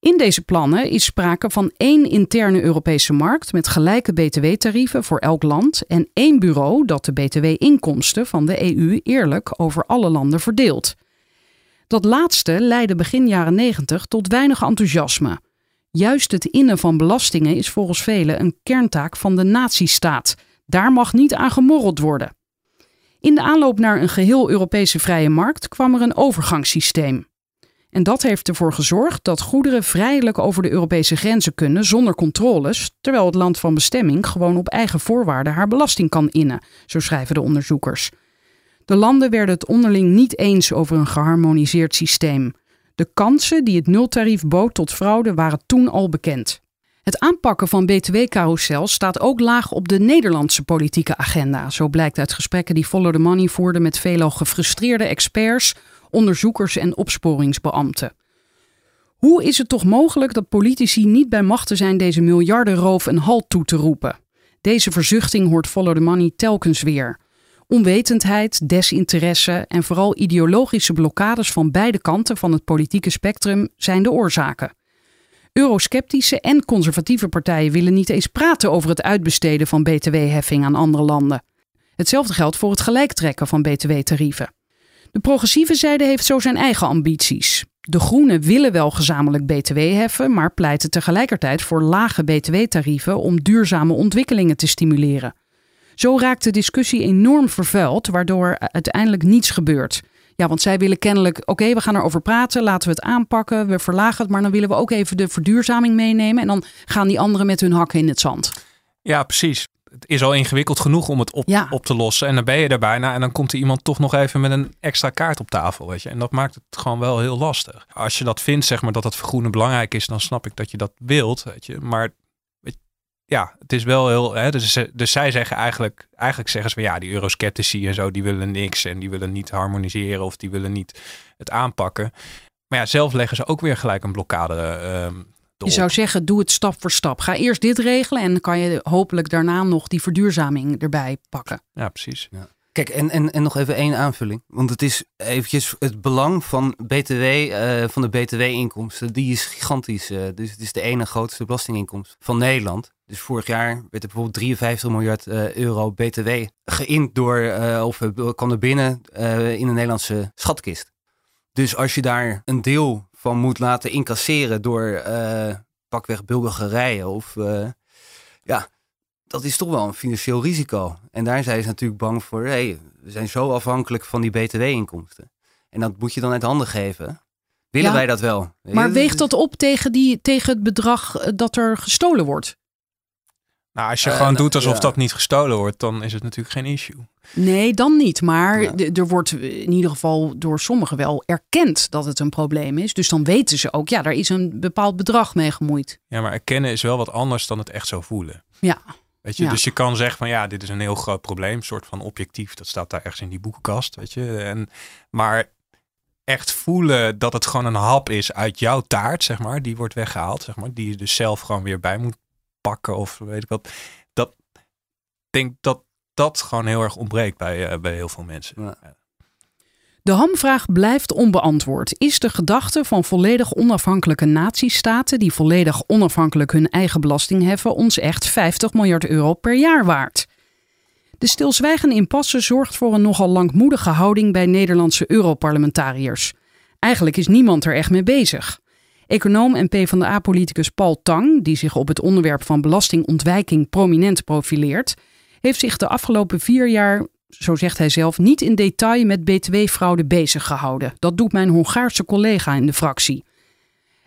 In deze plannen is sprake van 1 interne Europese markt met gelijke btw-tarieven voor elk land en 1 bureau dat de btw-inkomsten van de EU eerlijk over alle landen verdeelt. Dat laatste leidde begin jaren 90 tot weinig enthousiasme. Juist het innen van belastingen is volgens velen een kerntaak van de nazistaat. Daar mag niet aan gemorreld worden. In de aanloop naar een geheel Europese vrije markt kwam er een overgangssysteem. En dat heeft ervoor gezorgd dat goederen vrijelijk over de Europese grenzen kunnen zonder controles, terwijl het land van bestemming gewoon op eigen voorwaarden haar belasting kan innen, zo schrijven de onderzoekers. De landen werden het onderling niet eens over een geharmoniseerd systeem. De kansen die het nultarief bood tot fraude waren toen al bekend. Het aanpakken van btw-carousels staat ook laag op de Nederlandse politieke agenda. Zo blijkt uit gesprekken die Follow the Money voerde met veelal gefrustreerde experts, onderzoekers en opsporingsbeambten. Hoe is het toch mogelijk dat politici niet bij machten zijn deze miljardenroof een halt toe te roepen? Deze verzuchting hoort Follow the Money telkens weer. Onwetendheid, desinteresse en vooral ideologische blokkades van beide kanten van het politieke spectrum zijn de oorzaken. Eurosceptische en conservatieve partijen willen niet eens praten over het uitbesteden van btw-heffing aan andere landen. Hetzelfde geldt voor het gelijktrekken van btw-tarieven. De progressieve zijde heeft zo zijn eigen ambities. De Groenen willen wel gezamenlijk btw heffen, maar pleiten tegelijkertijd voor lage btw-tarieven om duurzame ontwikkelingen te stimuleren. Zo raakt de discussie enorm vervuild, waardoor uiteindelijk niets gebeurt. Ja, want zij willen kennelijk, oké, we gaan erover praten, laten we het aanpakken, we verlagen het, maar dan willen we ook even de verduurzaming meenemen en dan gaan die anderen met hun hakken in het zand. Ja, precies. Het is al ingewikkeld genoeg om het op te lossen en dan ben je er bijna en dan komt er iemand toch nog even met een extra kaart op tafel, weet je. En dat maakt het gewoon wel heel lastig. Als je dat vindt, zeg maar, dat het vergroenen belangrijk is, dan snap ik dat je dat wilt, weet je, maar... Ja, het is wel heel... Hè, dus zij zeggen eigenlijk zeggen ze van ja, die eurosceptici en zo, die willen niks en die willen niet harmoniseren of die willen niet het aanpakken. Maar ja, zelf leggen ze ook weer gelijk een blokkade door. Je zou zeggen, doe het stap voor stap. Ga eerst dit regelen en dan kan je hopelijk daarna nog die verduurzaming erbij pakken. Ja, precies. Ja. Kijk, en nog even 1 aanvulling. Want het is eventjes het belang van van de btw-inkomsten. Die is gigantisch. Dus het is de ene grootste belastinginkomst van Nederland. Dus vorig jaar werd er bijvoorbeeld 53 miljard euro btw geïnd kwam er binnen in de Nederlandse schatkist. Dus als je daar een deel van moet laten incasseren door pakweg Bulgarije dat is toch wel een financieel risico. En daar zijn ze natuurlijk bang voor. We zijn zo afhankelijk van die btw-inkomsten. En dat moet je dan uit handen geven. Willen wij dat wel? Maar weegt dat op tegen het bedrag dat er gestolen wordt? Nou, als je gewoon doet alsof dat niet gestolen wordt, dan is het natuurlijk geen issue. Nee, dan niet. Maar er wordt in ieder geval door sommigen wel erkend dat het een probleem is. Dus dan weten ze ook, daar is een bepaald bedrag mee gemoeid. Ja, maar erkennen is wel wat anders dan het echt zo voelen. Ja. Weet je, dus je kan zeggen van dit is een heel groot probleem. Een soort van objectief, dat staat daar ergens in die boekenkast, weet je. Maar echt voelen dat het gewoon een hap is uit jouw taart, zeg maar. Die wordt weggehaald, zeg maar. Die je dus zelf gewoon weer bij moet pakken of weet ik wat. Dat denk dat gewoon heel erg ontbreekt bij heel veel mensen. Ja. De hamvraag blijft onbeantwoord. Is de gedachte van volledig onafhankelijke natiestaten die volledig onafhankelijk hun eigen belasting heffen ons echt 50 miljard euro per jaar waard? De stilzwijgende impasse zorgt voor een nogal langmoedige houding bij Nederlandse Europarlementariërs. Eigenlijk is niemand er echt mee bezig. Econoom en PvdA-politicus Paul Tang, die zich op het onderwerp van belastingontwijking prominent profileert, heeft zich de afgelopen 4 jaar, zo zegt hij zelf, niet in detail met btw-fraude bezig gehouden. Dat doet mijn Hongaarse collega in de fractie.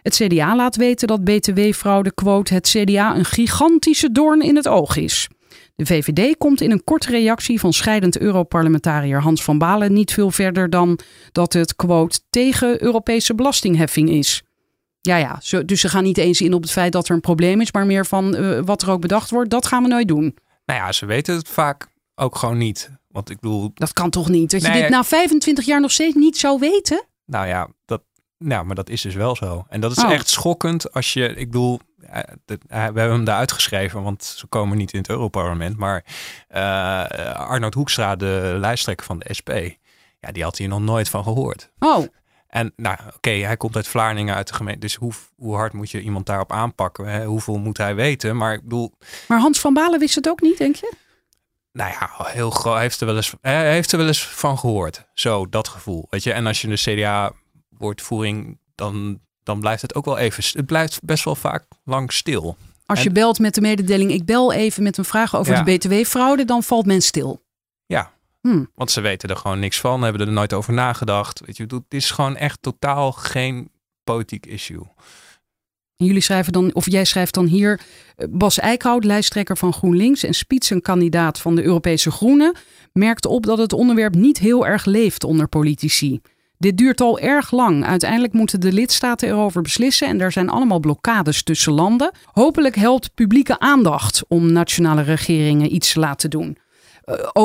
Het CDA laat weten dat btw-fraude, quote, het CDA een gigantische doorn in het oog is. De VVD komt in een korte reactie van scheidend Europarlementariër Hans van Baalen niet veel verder dan dat het, quote, tegen Europese belastingheffing is. Ja, dus ze gaan niet eens in op het feit dat er een probleem is, maar meer van wat er ook bedacht wordt, dat gaan we nooit doen. Nou ja, ze weten het vaak ook gewoon niet. Want ik bedoel... Dat kan toch niet? Dat je dit na 25 jaar nog steeds niet zou weten? Nou ja, maar dat is dus wel zo. En dat is echt schokkend als je... Ik bedoel, we hebben hem daar uitgeschreven, want ze komen niet in het Europarlement. Maar Arnoud Hoekstra, de lijsttrekker van de SP, die had hier nog nooit van gehoord. Oh. En nou, oké, hij komt uit Vlaardingen, uit de gemeente. Dus hoe hard moet je iemand daarop aanpakken? Hè? Hoeveel moet hij weten? Maar ik bedoel... Maar Hans van Baalen wist het ook niet, denk je? Nou ja, heel groot. Hij heeft er wel eens van gehoord. Zo, dat gevoel. Weet je? En als je de CDA-woordvoering... Dan blijft het ook wel even... Het blijft best wel vaak lang stil. Als je belt met de mededeling... ik bel even met een vraag over de BTW-fraude... dan valt men stil. Ja. Want ze weten er gewoon niks van, hebben er nooit over nagedacht. Weet je, het is gewoon echt totaal geen politiek issue. En jullie schrijven dan, of jij schrijft dan hier... Bas Eickhout, lijsttrekker van GroenLinks... en spitsenkandidaat van de Europese Groenen... merkt op dat het onderwerp niet heel erg leeft onder politici. Dit duurt al erg lang. Uiteindelijk moeten de lidstaten erover beslissen... en er zijn allemaal blokkades tussen landen. Hopelijk helpt publieke aandacht om nationale regeringen iets te laten doen...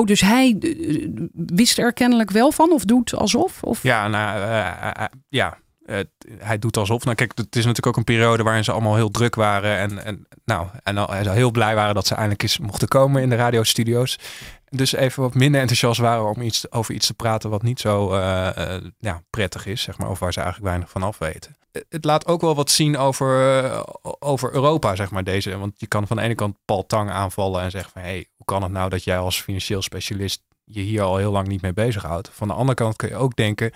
dus hij wist er kennelijk wel van of doet alsof? Of? Ja, nou ja, hij doet alsof. Nou kijk, het is natuurlijk ook een periode waarin ze allemaal heel druk waren. En heel blij waren dat ze eindelijk eens mochten komen in de radiostudio's. Dus even wat minder enthousiast waren om over iets te praten wat niet zo prettig is. Zeg maar, of waar ze eigenlijk weinig van af weten. Het laat ook wel wat zien over Europa, zeg maar, deze. Want je kan van de ene kant Paul Tang aanvallen en zeggen van... hey, hoe kan het nou dat jij als financieel specialist je hier al heel lang niet mee bezighoudt? Van de andere kant kun je ook denken...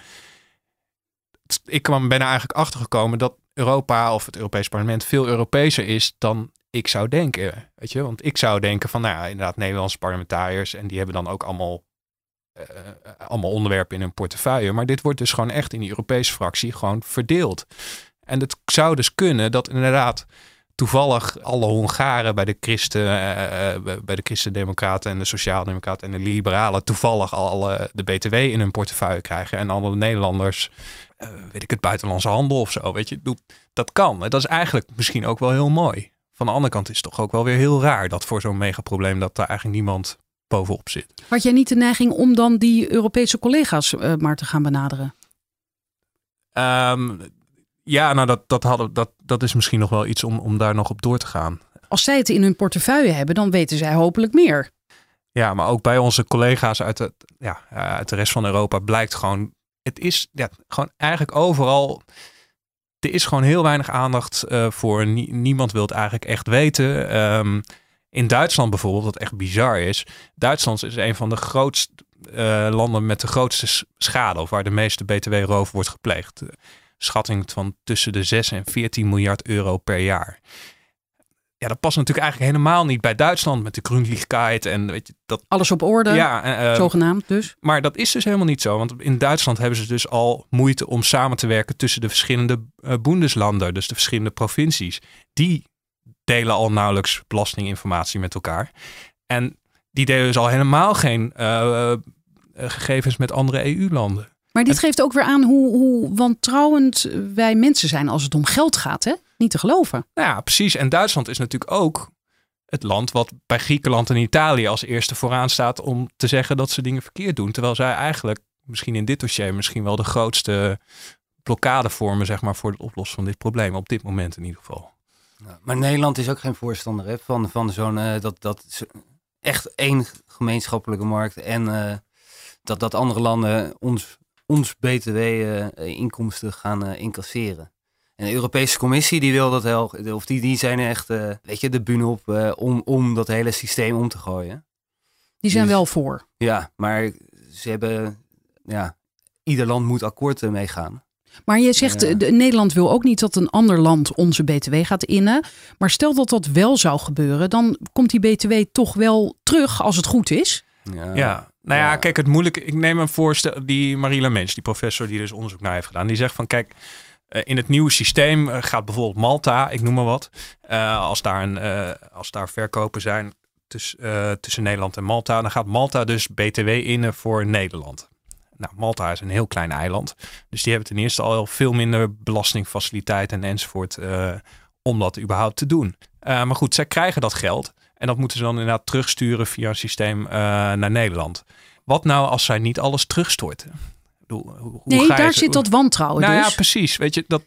Ik ben er eigenlijk achtergekomen dat Europa of het Europees Parlement... veel Europeeser is dan ik zou denken, weet je? Want ik zou denken van, nou ja, inderdaad, Nederlandse parlementariërs... en die hebben dan ook allemaal onderwerpen in hun portefeuille. Maar dit wordt dus gewoon echt in die Europese fractie gewoon verdeeld. En het zou dus kunnen dat inderdaad toevallig alle Hongaren bij de Christen-Democraten en de Sociaaldemocraten en de Liberalen toevallig alle de BTW in hun portefeuille krijgen. En alle Nederlanders, buitenlandse handel of zo. Weet je, dat kan. Dat is eigenlijk misschien ook wel heel mooi. Van de andere kant is het toch ook wel weer heel raar dat voor zo'n megaprobleem dat daar eigenlijk niemand... bovenop zit. Had jij niet de neiging om dan die Europese collega's maar te gaan benaderen? Dat is misschien nog wel iets om daar nog op door te gaan. Als zij het in hun portefeuille hebben, dan weten zij hopelijk meer. Ja, maar ook bij onze collega's uit de rest van Europa blijkt gewoon... Het is gewoon eigenlijk overal... Er is gewoon heel weinig aandacht voor. Niemand wil het eigenlijk echt weten... In Duitsland bijvoorbeeld, wat echt bizar is. Duitsland is een van de grootste landen met de grootste schade... of waar de meeste btw-roof wordt gepleegd. Schatting van tussen de 6 en 14 miljard euro per jaar. Ja, dat past natuurlijk eigenlijk helemaal niet bij Duitsland... met de Groenlichkeit en weet je... Alles op orde, ja, zogenaamd dus. Maar dat is dus helemaal niet zo. Want in Duitsland hebben ze dus al moeite om samen te werken... tussen de verschillende Bundeslanden, dus de verschillende provincies... die delen al nauwelijks belastinginformatie met elkaar. En die delen dus al helemaal geen gegevens met andere EU-landen. Maar dit geeft ook weer aan hoe wantrouwend wij mensen zijn als het om geld gaat, hè? Niet te geloven. Nou ja, precies. En Duitsland is natuurlijk ook het land wat bij Griekenland en Italië als eerste vooraan staat om te zeggen dat ze dingen verkeerd doen. Terwijl zij eigenlijk misschien in dit dossier misschien wel de grootste blokkade vormen, zeg maar, voor het oplossen van dit probleem. Op dit moment in ieder geval. Maar Nederland is ook geen voorstander van zo'n... dat echt één gemeenschappelijke markt... en dat andere landen ons btw-inkomsten gaan incasseren. En de Europese Commissie die wil dat wel... of die zijn echt de bühne op om dat hele systeem om te gooien. Die zijn dus wel voor. Ja, maar ze hebben... Ja, ieder land moet akkoord meegaan. Maar je zegt, Nederland wil ook niet dat een ander land onze BTW gaat innen. Maar stel dat dat wel zou gebeuren, dan komt die BTW toch wel terug als het goed is. Ja. Nou ja, kijk, het moeilijke... Ik neem een voorstel, die Marie Lamensch, die professor die dus onderzoek naar heeft gedaan. Die zegt van, kijk, in het nieuwe systeem gaat bijvoorbeeld Malta, ik noem maar wat. Als daar verkopen zijn tussen Nederland en Malta, dan gaat Malta dus BTW innen voor Nederland. Nou, Malta is een heel klein eiland. Dus die hebben ten eerste al veel minder belastingfaciliteiten enzovoort om dat überhaupt te doen. Maar goed, zij krijgen dat geld. En dat moeten ze dan inderdaad terugsturen via een systeem naar Nederland. Wat nou als zij niet alles terugstorten? Zit dat wantrouwen dus. Nou ja, precies. Weet je,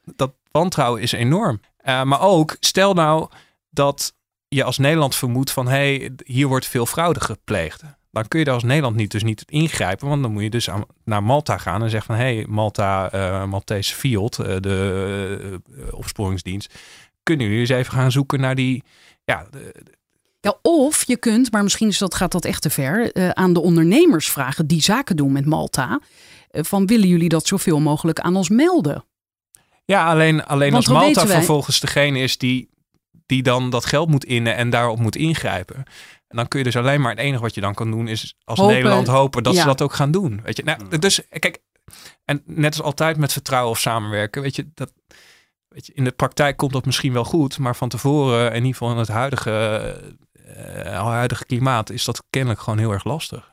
dat wantrouwen is enorm. Maar ook, stel nou dat je als Nederland vermoedt van... hé, hier wordt veel fraude gepleegd. dan kun je daar als Nederland niet ingrijpen. Want dan moet je dus naar Malta gaan en zeggen van... hey, Malta, Maltese Field, de opsporingsdienst... kunnen jullie eens even gaan zoeken naar die... Ja, of je kunt, maar misschien gaat dat echt te ver... aan de ondernemers vragen die zaken doen met Malta... van willen jullie dat zoveel mogelijk aan ons melden? Ja, alleen als Malta vervolgens degene is die dan dat geld moet innen en daarop moet ingrijpen... En dan kun je dus alleen maar... het enige wat je dan kan doen is als Nederland hopen dat ze dat ook gaan doen. Weet je? Nou, dus kijk, en net als altijd met vertrouwen of samenwerken... Weet je, in de praktijk komt dat misschien wel goed... maar van tevoren, in ieder geval in het huidige klimaat... is dat kennelijk gewoon heel erg lastig.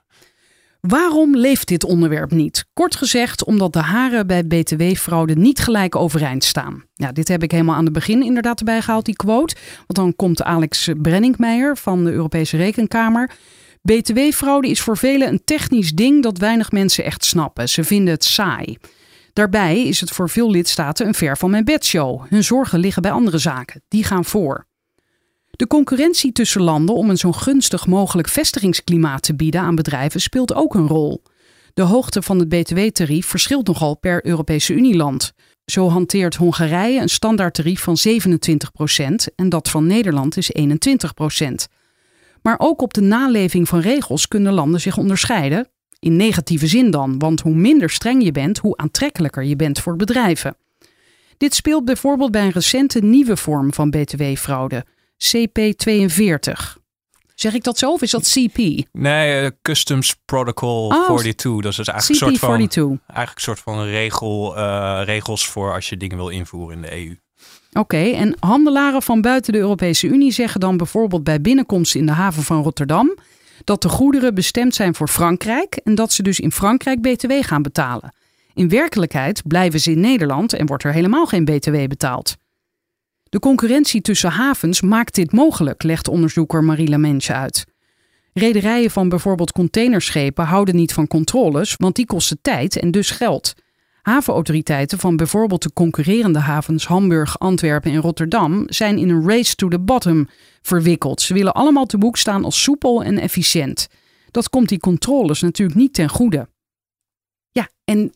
Waarom leeft dit onderwerp niet? Kort gezegd, omdat de haren bij btw-fraude niet gelijk overeind staan. Ja, dit heb ik helemaal aan het begin inderdaad erbij gehaald, die quote. Want dan komt Alex Brenninkmeijer van de Europese Rekenkamer. BTW-fraude is voor velen een technisch ding dat weinig mensen echt snappen. Ze vinden het saai. Daarbij is het voor veel lidstaten een ver van mijn bedshow. Hun zorgen liggen bij andere zaken. Die gaan voor. De concurrentie tussen landen om een zo gunstig mogelijk vestigingsklimaat te bieden aan bedrijven speelt ook een rol. De hoogte van het btw-tarief verschilt nogal per Europese Unieland. Zo hanteert Hongarije een standaardtarief van 27% en dat van Nederland is 21%. Maar ook op de naleving van regels kunnen landen zich onderscheiden. In negatieve zin dan, want hoe minder streng je bent, hoe aantrekkelijker je bent voor bedrijven. Dit speelt bijvoorbeeld bij een recente nieuwe vorm van btw-fraude... CP42. Zeg ik dat zo of is dat CP? Nee, Customs Protocol 42. Dat is dus eigenlijk een soort van regels voor als je dingen wil invoeren in de EU. Oké, en handelaren van buiten de Europese Unie zeggen dan bijvoorbeeld bij binnenkomst in de haven van Rotterdam dat de goederen bestemd zijn voor Frankrijk en dat ze dus in Frankrijk BTW gaan betalen. In werkelijkheid blijven ze in Nederland en wordt er helemaal geen BTW betaald. De concurrentie tussen havens maakt dit mogelijk, legt onderzoeker Marie Lamensch uit. Rederijen van bijvoorbeeld containerschepen houden niet van controles, want die kosten tijd en dus geld. Havenautoriteiten van bijvoorbeeld de concurrerende havens Hamburg, Antwerpen en Rotterdam zijn in een race to the bottom verwikkeld. Ze willen allemaal te boek staan als soepel en efficiënt. Dat komt die controles natuurlijk niet ten goede. Ja, en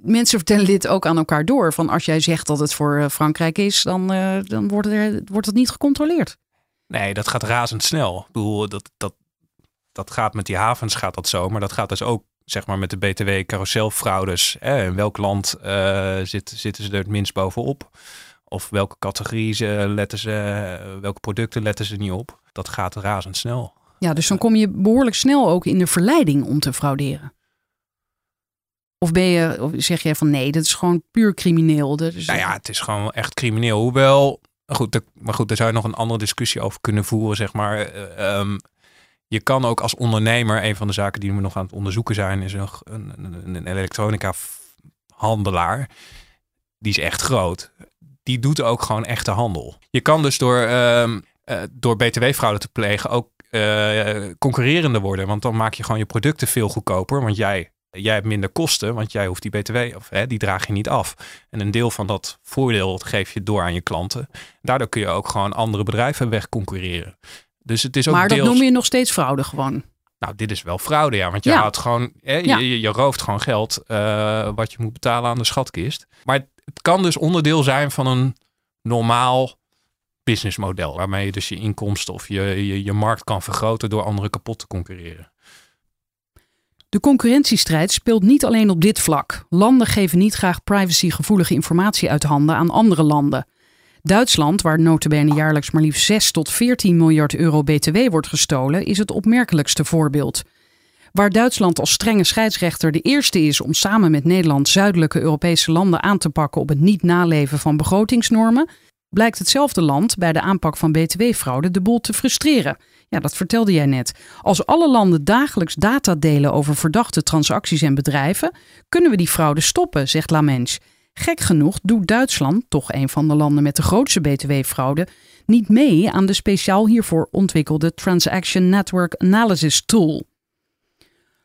mensen vertellen dit ook aan elkaar door. Van als jij zegt dat het voor Frankrijk is, dan wordt het niet gecontroleerd. Nee, dat gaat razendsnel. Ik bedoel, dat gaat met die havens gaat dat zo. Maar dat gaat dus ook zeg maar met de btw-carouselfraudes. In welk land zitten ze er het minst bovenop? Of welke categorieën letten ze? Welke producten letten ze niet op? Dat gaat razendsnel. Ja, dus dan kom je behoorlijk snel ook in de verleiding om te frauderen. Of zeg jij van nee, dat is gewoon puur crimineel. Dus... Nou ja, het is gewoon echt crimineel. Hoewel, maar goed, daar zou je nog een andere discussie over kunnen voeren, zeg maar. Je kan ook als ondernemer, een van de zaken die we nog aan het onderzoeken zijn, is een elektronica handelaar. Die is echt groot. Die doet ook gewoon echte handel. Je kan dus door btw-fraude te plegen ook concurrerender worden. Want dan maak je gewoon je producten veel goedkoper. Want jij hebt minder kosten, want jij hoeft die btw, die draag je niet af. En een deel van dat voordeel geef je door aan je klanten. Daardoor kun je ook gewoon andere bedrijven wegconcurreren. Dus het is ook maar dat noem je nog steeds fraude gewoon? Nou, dit is wel fraude, ja. Want je haalt gewoon, je rooft gewoon geld wat je moet betalen aan de schatkist. Maar het kan dus onderdeel zijn van een normaal businessmodel. Waarmee je dus je inkomsten of je markt kan vergroten door anderen kapot te concurreren. De concurrentiestrijd speelt niet alleen op dit vlak. Landen geven niet graag privacygevoelige informatie uit handen aan andere landen. Duitsland, waar nota bene jaarlijks maar liefst 6 tot 14 miljard euro btw wordt gestolen, is het opmerkelijkste voorbeeld. Waar Duitsland als strenge scheidsrechter de eerste is om samen met Nederland zuidelijke Europese landen aan te pakken op het niet naleven van begrotingsnormen, blijkt hetzelfde land bij de aanpak van btw-fraude de boel te frustreren. Ja, dat vertelde jij net. Als alle landen dagelijks data delen over verdachte transacties en bedrijven, kunnen we die fraude stoppen, zegt Lamensch. Gek genoeg doet Duitsland, toch een van de landen met de grootste btw-fraude, niet mee aan de speciaal hiervoor ontwikkelde Transaction Network Analysis Tool.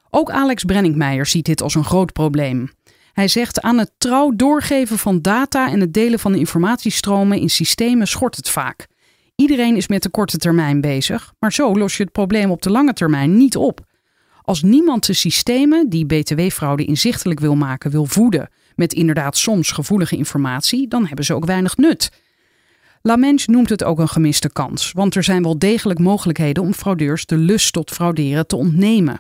Ook Alex Brenninkmeijer ziet dit als een groot probleem. Hij zegt aan het trouw doorgeven van data en het delen van de informatiestromen in systemen schort het vaak. Iedereen is met de korte termijn bezig, maar zo los je het probleem op de lange termijn niet op. Als niemand de systemen die btw-fraude inzichtelijk wil maken wil voeden met inderdaad soms gevoelige informatie, dan hebben ze ook weinig nut. Lamensch noemt het ook een gemiste kans, want er zijn wel degelijk mogelijkheden om fraudeurs de lust tot frauderen te ontnemen.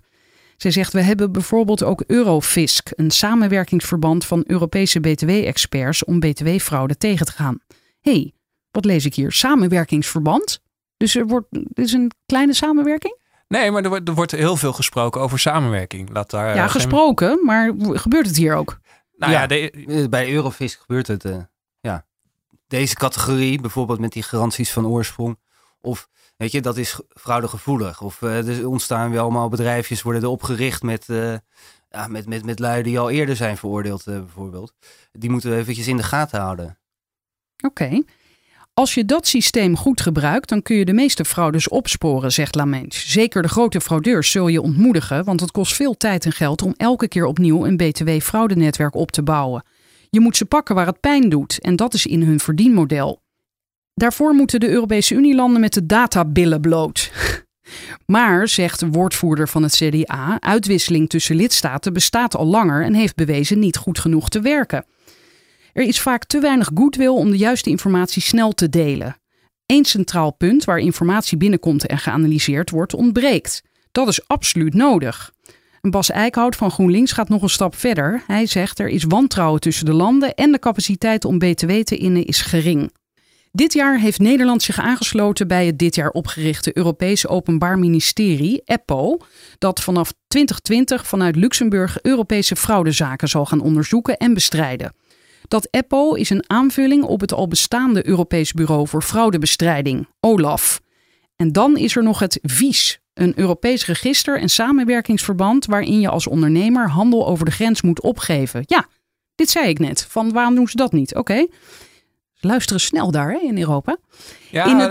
Zij zegt, we hebben bijvoorbeeld ook Eurofisc, een samenwerkingsverband van Europese btw-experts om btw-fraude tegen te gaan. Hé, wat lees ik hier? Samenwerkingsverband? Dus dit is een kleine samenwerking? Nee, maar er wordt heel veel gesproken over samenwerking. Ja, gesproken, maar gebeurt het hier ook? Nou ja, bij Eurofisc gebeurt het. Deze categorie, bijvoorbeeld met die garanties van oorsprong. Of, weet je, dat is fraudegevoelig. Of er ontstaan weer allemaal bedrijfjes, worden er opgericht met lui die al eerder zijn veroordeeld bijvoorbeeld. Die moeten we eventjes in de gaten houden. Oké. Als je dat systeem goed gebruikt, dan kun je de meeste fraudes opsporen, zegt Lamensch. Zeker de grote fraudeurs zul je ontmoedigen, want het kost veel tijd en geld om elke keer opnieuw een btw-fraudenetwerk op te bouwen. Je moet ze pakken waar het pijn doet en dat is in hun verdienmodel. Daarvoor moeten de Europese Unie-landen met de databillen bloot. Maar, zegt de woordvoerder van het CDA, uitwisseling tussen lidstaten bestaat al langer en heeft bewezen niet goed genoeg te werken. Er is vaak te weinig goodwill om de juiste informatie snel te delen. Eén centraal punt waar informatie binnenkomt en geanalyseerd wordt ontbreekt. Dat is absoluut nodig. Bas Eickhout van GroenLinks gaat nog een stap verder. Hij zegt, er is wantrouwen tussen de landen en de capaciteit om btw te innen is gering. Dit jaar heeft Nederland zich aangesloten bij het dit jaar opgerichte Europese Openbaar Ministerie, EPPO, dat vanaf 2020 vanuit Luxemburg Europese fraudezaken zal gaan onderzoeken en bestrijden. Dat EPPO is een aanvulling op het al bestaande Europees Bureau voor Fraudebestrijding, OLAF. En dan is er nog het VIES, een Europees register en samenwerkingsverband waarin je als ondernemer handel over de grens moet opgeven. Ja, dit zei ik net. Van waarom doen ze dat niet? Oké. Luisteren snel daar hè, in Europa. Ja,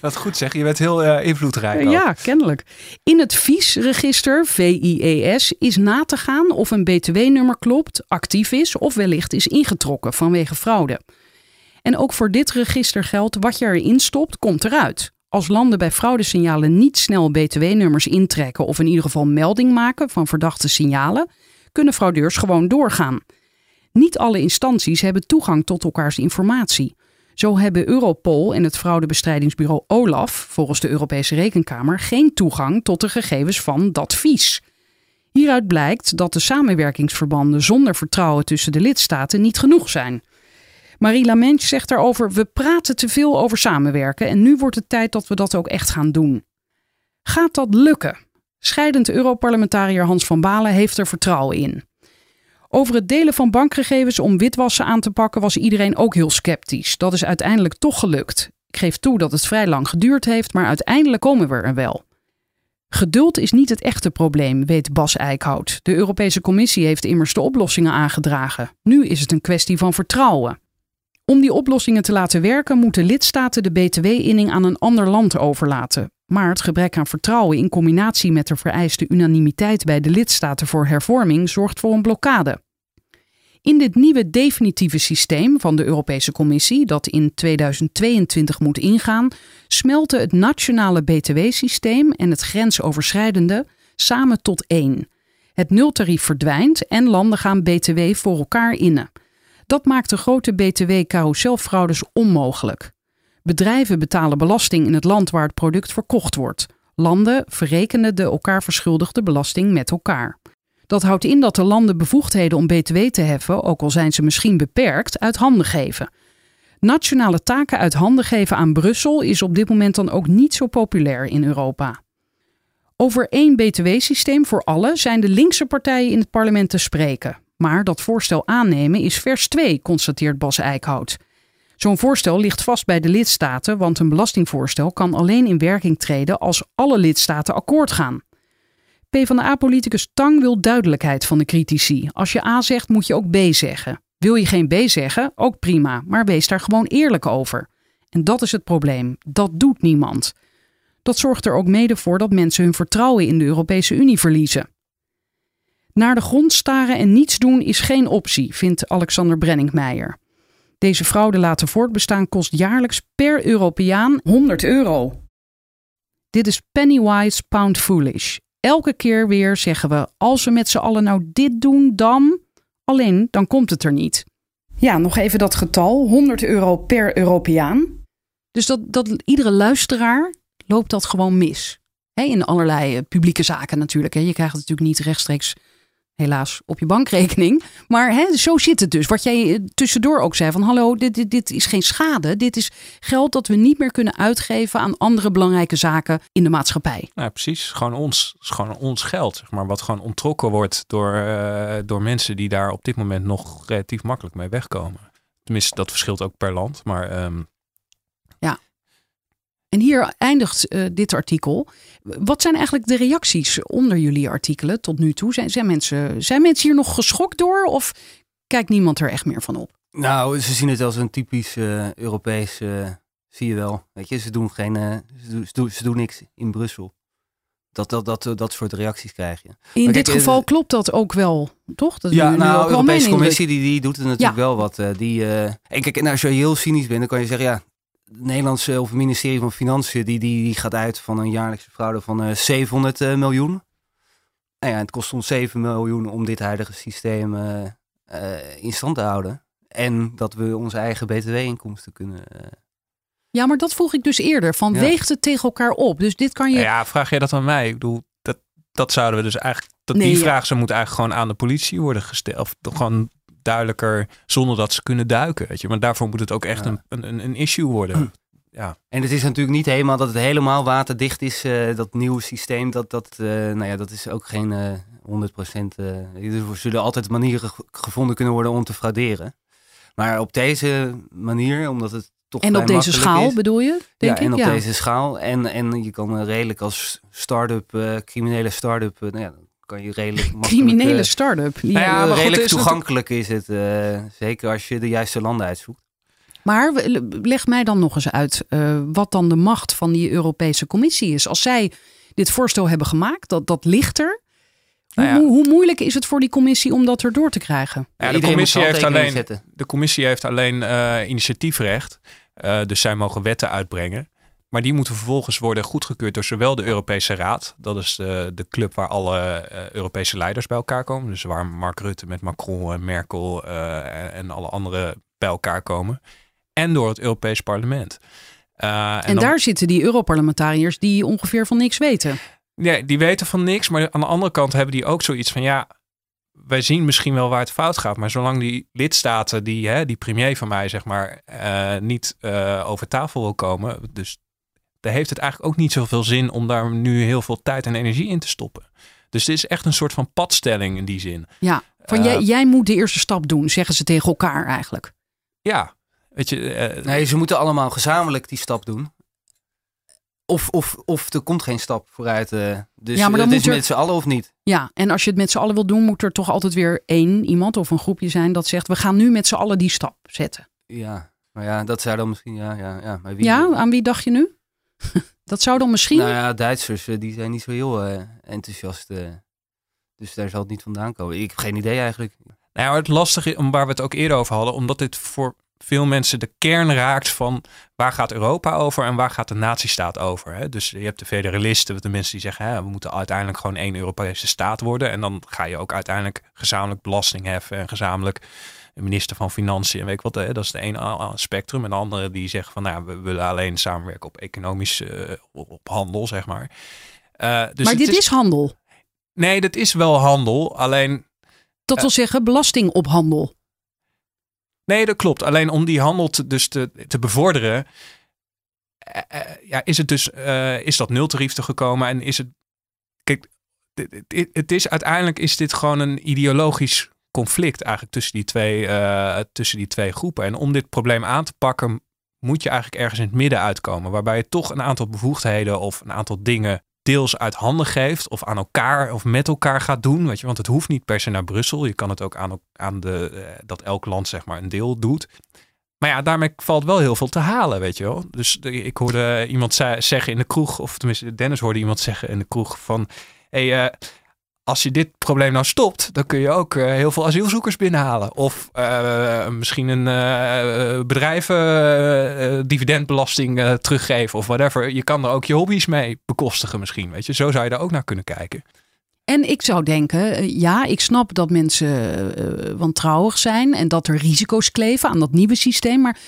dat goed zeg. Je bent heel invloedrijk. Ja, kennelijk. In het VIES-register, VIES, is na te gaan of een btw-nummer klopt, actief is of wellicht is ingetrokken vanwege fraude. En ook voor dit register geldt, wat je erin stopt, komt eruit. Als landen bij fraudesignalen niet snel btw-nummers intrekken of in ieder geval melding maken van verdachte signalen, kunnen fraudeurs gewoon doorgaan. Niet alle instanties hebben toegang tot elkaars informatie. Zo hebben Europol en het fraudebestrijdingsbureau OLAF, volgens de Europese Rekenkamer, geen toegang tot de gegevens van dat VIES. Hieruit blijkt dat de samenwerkingsverbanden zonder vertrouwen tussen de lidstaten niet genoeg zijn. Marie Lamensch zegt daarover, we praten te veel over samenwerken en nu wordt het tijd dat we dat ook echt gaan doen. Gaat dat lukken? Scheidend Europarlementariër Hans van Baalen heeft er vertrouwen in. Over het delen van bankgegevens om witwassen aan te pakken was iedereen ook heel sceptisch. Dat is uiteindelijk toch gelukt. Ik geef toe dat het vrij lang geduurd heeft, maar uiteindelijk komen we er wel. Geduld is niet het echte probleem, weet Bas Eickhout. De Europese Commissie heeft immers de oplossingen aangedragen. Nu is het een kwestie van vertrouwen. Om die oplossingen te laten werken, moeten lidstaten de btw-inning aan een ander land overlaten. Maar het gebrek aan vertrouwen in combinatie met de vereiste unanimiteit bij de lidstaten voor hervorming zorgt voor een blokkade. In dit nieuwe definitieve systeem van de Europese Commissie, dat in 2022 moet ingaan, smelten het nationale btw-systeem en het grensoverschrijdende samen tot één. Het nultarief verdwijnt en landen gaan btw voor elkaar innen. Dat maakt de grote btw-carouselfraudes onmogelijk. Bedrijven betalen belasting in het land waar het product verkocht wordt. Landen verrekenen de elkaar verschuldigde belasting met elkaar. Dat houdt in dat de landen bevoegdheden om btw te heffen, ook al zijn ze misschien beperkt, uit handen geven. Nationale taken uit handen geven aan Brussel is op dit moment dan ook niet zo populair in Europa. Over één btw-systeem voor allen zijn de linkse partijen in het parlement te spreken. Maar dat voorstel aannemen is vers 2, constateert Bas Eickhout. Zo'n voorstel ligt vast bij de lidstaten, want een belastingvoorstel kan alleen in werking treden als alle lidstaten akkoord gaan. PvdA-politicus Tang wil duidelijkheid van de critici. Als je A zegt, moet je ook B zeggen. Wil je geen B zeggen, ook prima, maar wees daar gewoon eerlijk over. En dat is het probleem. Dat doet niemand. Dat zorgt er ook mede voor dat mensen hun vertrouwen in de Europese Unie verliezen. Naar de grond staren en niets doen is geen optie, vindt Alex Brenninkmeijer. Deze fraude laten voortbestaan kost jaarlijks per Europeaan €100. Dit is penny wise, pound foolish. Elke keer weer zeggen we, als we met z'n allen nou dit doen, dan... Alleen, dan komt het er niet. Ja, nog even dat getal. €100 per Europeaan. Dus dat iedere luisteraar loopt dat gewoon mis. He, in allerlei publieke zaken natuurlijk. He. Je krijgt het natuurlijk niet rechtstreeks, helaas, op je bankrekening. Maar he, zo zit het dus. Wat jij tussendoor ook zei van hallo, dit is geen schade. Dit is geld dat we niet meer kunnen uitgeven aan andere belangrijke zaken in de maatschappij. Ja, precies. Gewoon ons geld, zeg maar, wat gewoon onttrokken wordt door mensen die daar op dit moment nog relatief makkelijk mee wegkomen. Tenminste, dat verschilt ook per land. Maar ja. En hier eindigt dit artikel. Wat zijn eigenlijk de reacties onder jullie artikelen tot nu toe? Zijn mensen hier nog geschokt door of kijkt niemand er echt meer van op? Nou, ze zien het als een typisch Europees, zie je wel. Weet je, ze doen niks in Brussel. Dat soort reacties krijg je. In dit geval klopt dat ook wel, toch? Dat ja, nou, de Europese Commissie die doet er natuurlijk wel wat. En kijk, als je heel cynisch bent, dan kan je zeggen... ja. Het Nederlandse of het ministerie van Financiën die gaat uit van een jaarlijkse fraude van 700 miljoen. Nou ja, het kost ons 7 miljoen om dit huidige systeem in stand te houden. En dat we onze eigen btw-inkomsten kunnen... Ja, maar dat vroeg ik dus eerder. Van weegt het tegen elkaar op? Dus dit kan je... Ja, vraag jij dat aan mij? Ik bedoel, dat zouden we dus eigenlijk... Die vraag zou moeten eigenlijk gewoon aan de politie worden gesteld. Of gewoon... duidelijker, zonder dat ze kunnen duiken. Weet je? Maar daarvoor moet het ook echt een issue worden. Ja. En het is natuurlijk niet helemaal dat het helemaal waterdicht is, dat nieuwe systeem. Dat is ook geen 100%. Er zullen altijd manieren gevonden kunnen worden om te frauderen. Maar op deze manier, omdat het toch en op deze schaal is, bedoel je? Op deze schaal. En je kan redelijk als start-up, criminele start-up... kan je redelijk criminele start-up. Ja, maar redelijk goed, toegankelijk is het. Zeker als je de juiste landen uitzoekt. Maar leg mij dan nog eens uit wat dan de macht van die Europese Commissie is. Als zij dit voorstel hebben gemaakt, dat ligt er. Hoe moeilijk is het voor die commissie om dat erdoor te krijgen? Ja, de commissie heeft alleen initiatiefrecht. Dus zij mogen wetten uitbrengen. Maar die moeten vervolgens worden goedgekeurd door zowel de Europese Raad. Dat is de club waar alle Europese leiders bij elkaar komen. Dus waar Mark Rutte met Macron en Merkel en alle anderen bij elkaar komen. En door het Europees Parlement. Daar zitten die Europarlementariërs die ongeveer van niks weten. Nee, die weten van niks. Maar aan de andere kant hebben die ook zoiets van... ja. Wij zien misschien wel waar het fout gaat. Maar zolang die lidstaten, die premier van mij, zeg maar, niet over tafel wil komen... dus daar heeft het eigenlijk ook niet zoveel zin om daar nu heel veel tijd en energie in te stoppen. Dus dit is echt een soort van padstelling in die zin. Ja, van jij moet de eerste stap doen, zeggen ze tegen elkaar eigenlijk. Ja, weet je... Nee, ze moeten allemaal gezamenlijk die stap doen. Of er komt geen stap vooruit. Dus ja, maar dan het is met z'n allen of niet? Ja, en als je het met z'n allen wil doen... moet er toch altijd weer één iemand of een groepje zijn... dat zegt, we gaan nu met z'n allen die stap zetten. Ja, maar ja, dat zou dan misschien... Ja, maar wie... ja aan wie dacht je nu? Dat zou dan misschien... Nou ja, Duitsers, die zijn niet zo heel enthousiast. Dus daar zal het niet vandaan komen. Ik heb geen idee eigenlijk. Nou ja, het lastige, waar we het ook eerder over hadden... omdat dit voor... veel mensen de kern raakt van waar gaat Europa over en waar gaat de nazistaat over. Hè? Dus je hebt de federalisten, de mensen die zeggen... Hè, we moeten uiteindelijk gewoon één Europese staat worden. En dan ga je ook uiteindelijk gezamenlijk belasting heffen... en gezamenlijk minister van Financiën en weet ik wat. Hè? Dat is de ene spectrum. En de andere die zeggen van... nou, we willen alleen samenwerken op economisch, op handel, zeg maar. Dus maar dit is handel? Nee, dat is wel handel, alleen... Dat wil zeggen belasting op handel? Nee, dat klopt. Alleen om die handel te bevorderen, is dat nultarief te gekomen en is het. Kijk, uiteindelijk is dit gewoon een ideologisch conflict eigenlijk tussen die twee groepen. En om dit probleem aan te pakken, moet je eigenlijk ergens in het midden uitkomen, waarbij je toch een aantal bevoegdheden of een aantal dingen deels uit handen geeft of aan elkaar of met elkaar gaat doen. Weet je? Want het hoeft niet per se naar Brussel. Je kan het ook dat elk land zeg maar een deel doet. Maar ja, daarmee valt wel heel veel te halen, weet je wel. Dus ik hoorde iemand zeggen in de kroeg, of tenminste Dennis hoorde iemand zeggen in de kroeg van... Hey, als je dit probleem nou stopt, dan kun je ook heel veel asielzoekers binnenhalen. Of misschien een bedrijven dividendbelasting teruggeven of whatever. Je kan er ook je hobby's mee bekostigen misschien. Weet je? Zo zou je daar ook naar kunnen kijken. En ik zou denken, ja, ik snap dat mensen wantrouwig zijn en dat er risico's kleven aan dat nieuwe systeem. Maar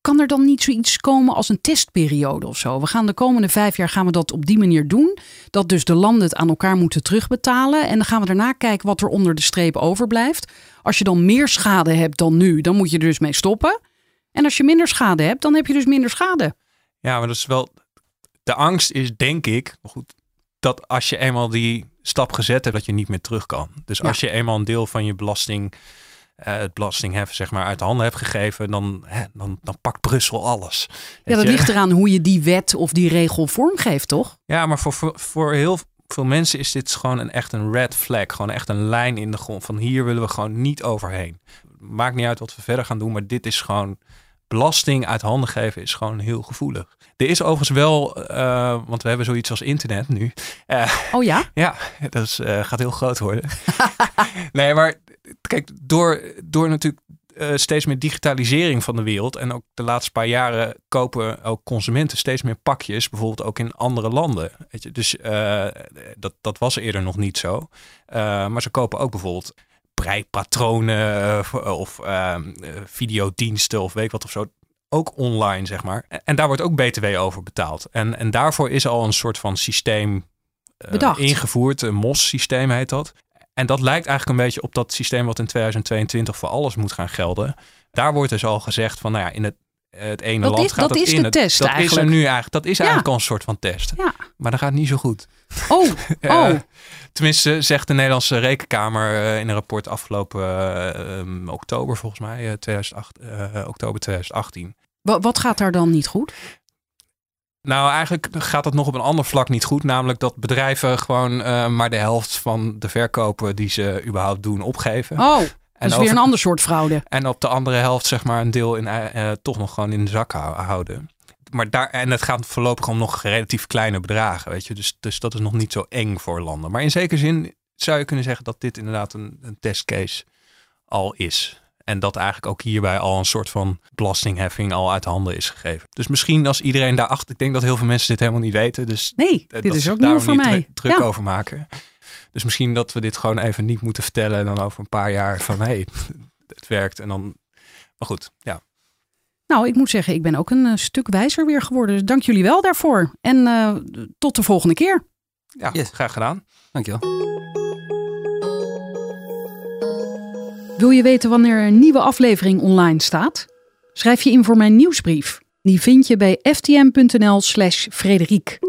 kan er dan niet zoiets komen als een testperiode of zo? We gaan de komende 5 jaar gaan we dat op die manier doen. Dat dus de landen het aan elkaar moeten terugbetalen. En dan gaan we daarna kijken wat er onder de streep overblijft. Als je dan meer schade hebt dan nu, dan moet je er dus mee stoppen. En als je minder schade hebt, dan heb je dus minder schade. Ja, maar dat is wel... De angst is, denk ik, goed, dat als je eenmaal die stap gezet hebt, dat je niet meer terug kan. Dus ja, als je eenmaal een deel van je belasting... het belastingheffen zeg maar uit de handen hebt gegeven, dan pakt Brussel alles. Ja, dat ligt eraan hoe je die wet of die regel vormgeeft, toch? Ja, maar voor heel veel mensen is dit gewoon echt een red flag. Gewoon echt een lijn in de grond. Van hier willen we gewoon niet overheen. Maakt niet uit wat we verder gaan doen, maar dit is gewoon... Belasting uit handen geven is gewoon heel gevoelig. Er is overigens wel, want we hebben zoiets als internet nu. Oh ja? Ja, dat is, gaat heel groot worden. Nee, maar kijk, door natuurlijk steeds meer digitalisering van de wereld... en ook de laatste paar jaren kopen ook consumenten steeds meer pakjes... bijvoorbeeld ook in andere landen. Weet je? Dus dat was eerder nog niet zo. Maar ze kopen ook bijvoorbeeld... breipatronen of videodiensten of weet ik wat of zo. Ook online, zeg maar. En daar wordt ook BTW over betaald. En daarvoor is al een soort van systeem ingevoerd. Een MOS-systeem heet dat. En dat lijkt eigenlijk een beetje op dat systeem wat in 2022 voor alles moet gaan gelden. Daar wordt dus al gezegd van, nou ja, in het ene dat land is, gaat dat is in de het, test dat eigenlijk. Is er nu eigenlijk. Dat is eigenlijk al een soort van test. Ja. Maar dat gaat niet zo goed. Oh. Tenminste, zegt de Nederlandse Rekenkamer in een rapport afgelopen oktober, volgens mij, oktober 2018. Wat gaat daar dan niet goed? Nou, eigenlijk gaat dat nog op een ander vlak niet goed. Namelijk dat bedrijven gewoon maar de helft van de verkopen die ze überhaupt doen opgeven. Oh, en dat is weer een ander soort fraude. En op de andere helft zeg maar een deel toch nog gewoon in de zak houden. Maar en het gaat voorlopig om nog relatief kleine bedragen, weet je. Dus dat is nog niet zo eng voor landen. Maar in zekere zin zou je kunnen zeggen dat dit inderdaad een testcase al is. En dat eigenlijk ook hierbij al een soort van belastingheffing al uit de handen is gegeven. Dus misschien als iedereen daarachter... Ik denk dat heel veel mensen dit helemaal niet weten. Dus nee, dit is ook nieuw voor mij. Druk over maken. Dus misschien dat we dit gewoon even niet moeten vertellen. En dan over een paar jaar van, hey, het werkt. En dan, maar goed, ja. Nou, ik moet zeggen, ik ben ook een stuk wijzer weer geworden. Dus dank jullie wel daarvoor. En tot de volgende keer. Ja, yes. Graag gedaan. Dankjewel. Wil je weten wanneer een nieuwe aflevering online staat? Schrijf je in voor mijn nieuwsbrief. Die vind je bij ftm.nl/Frederiek.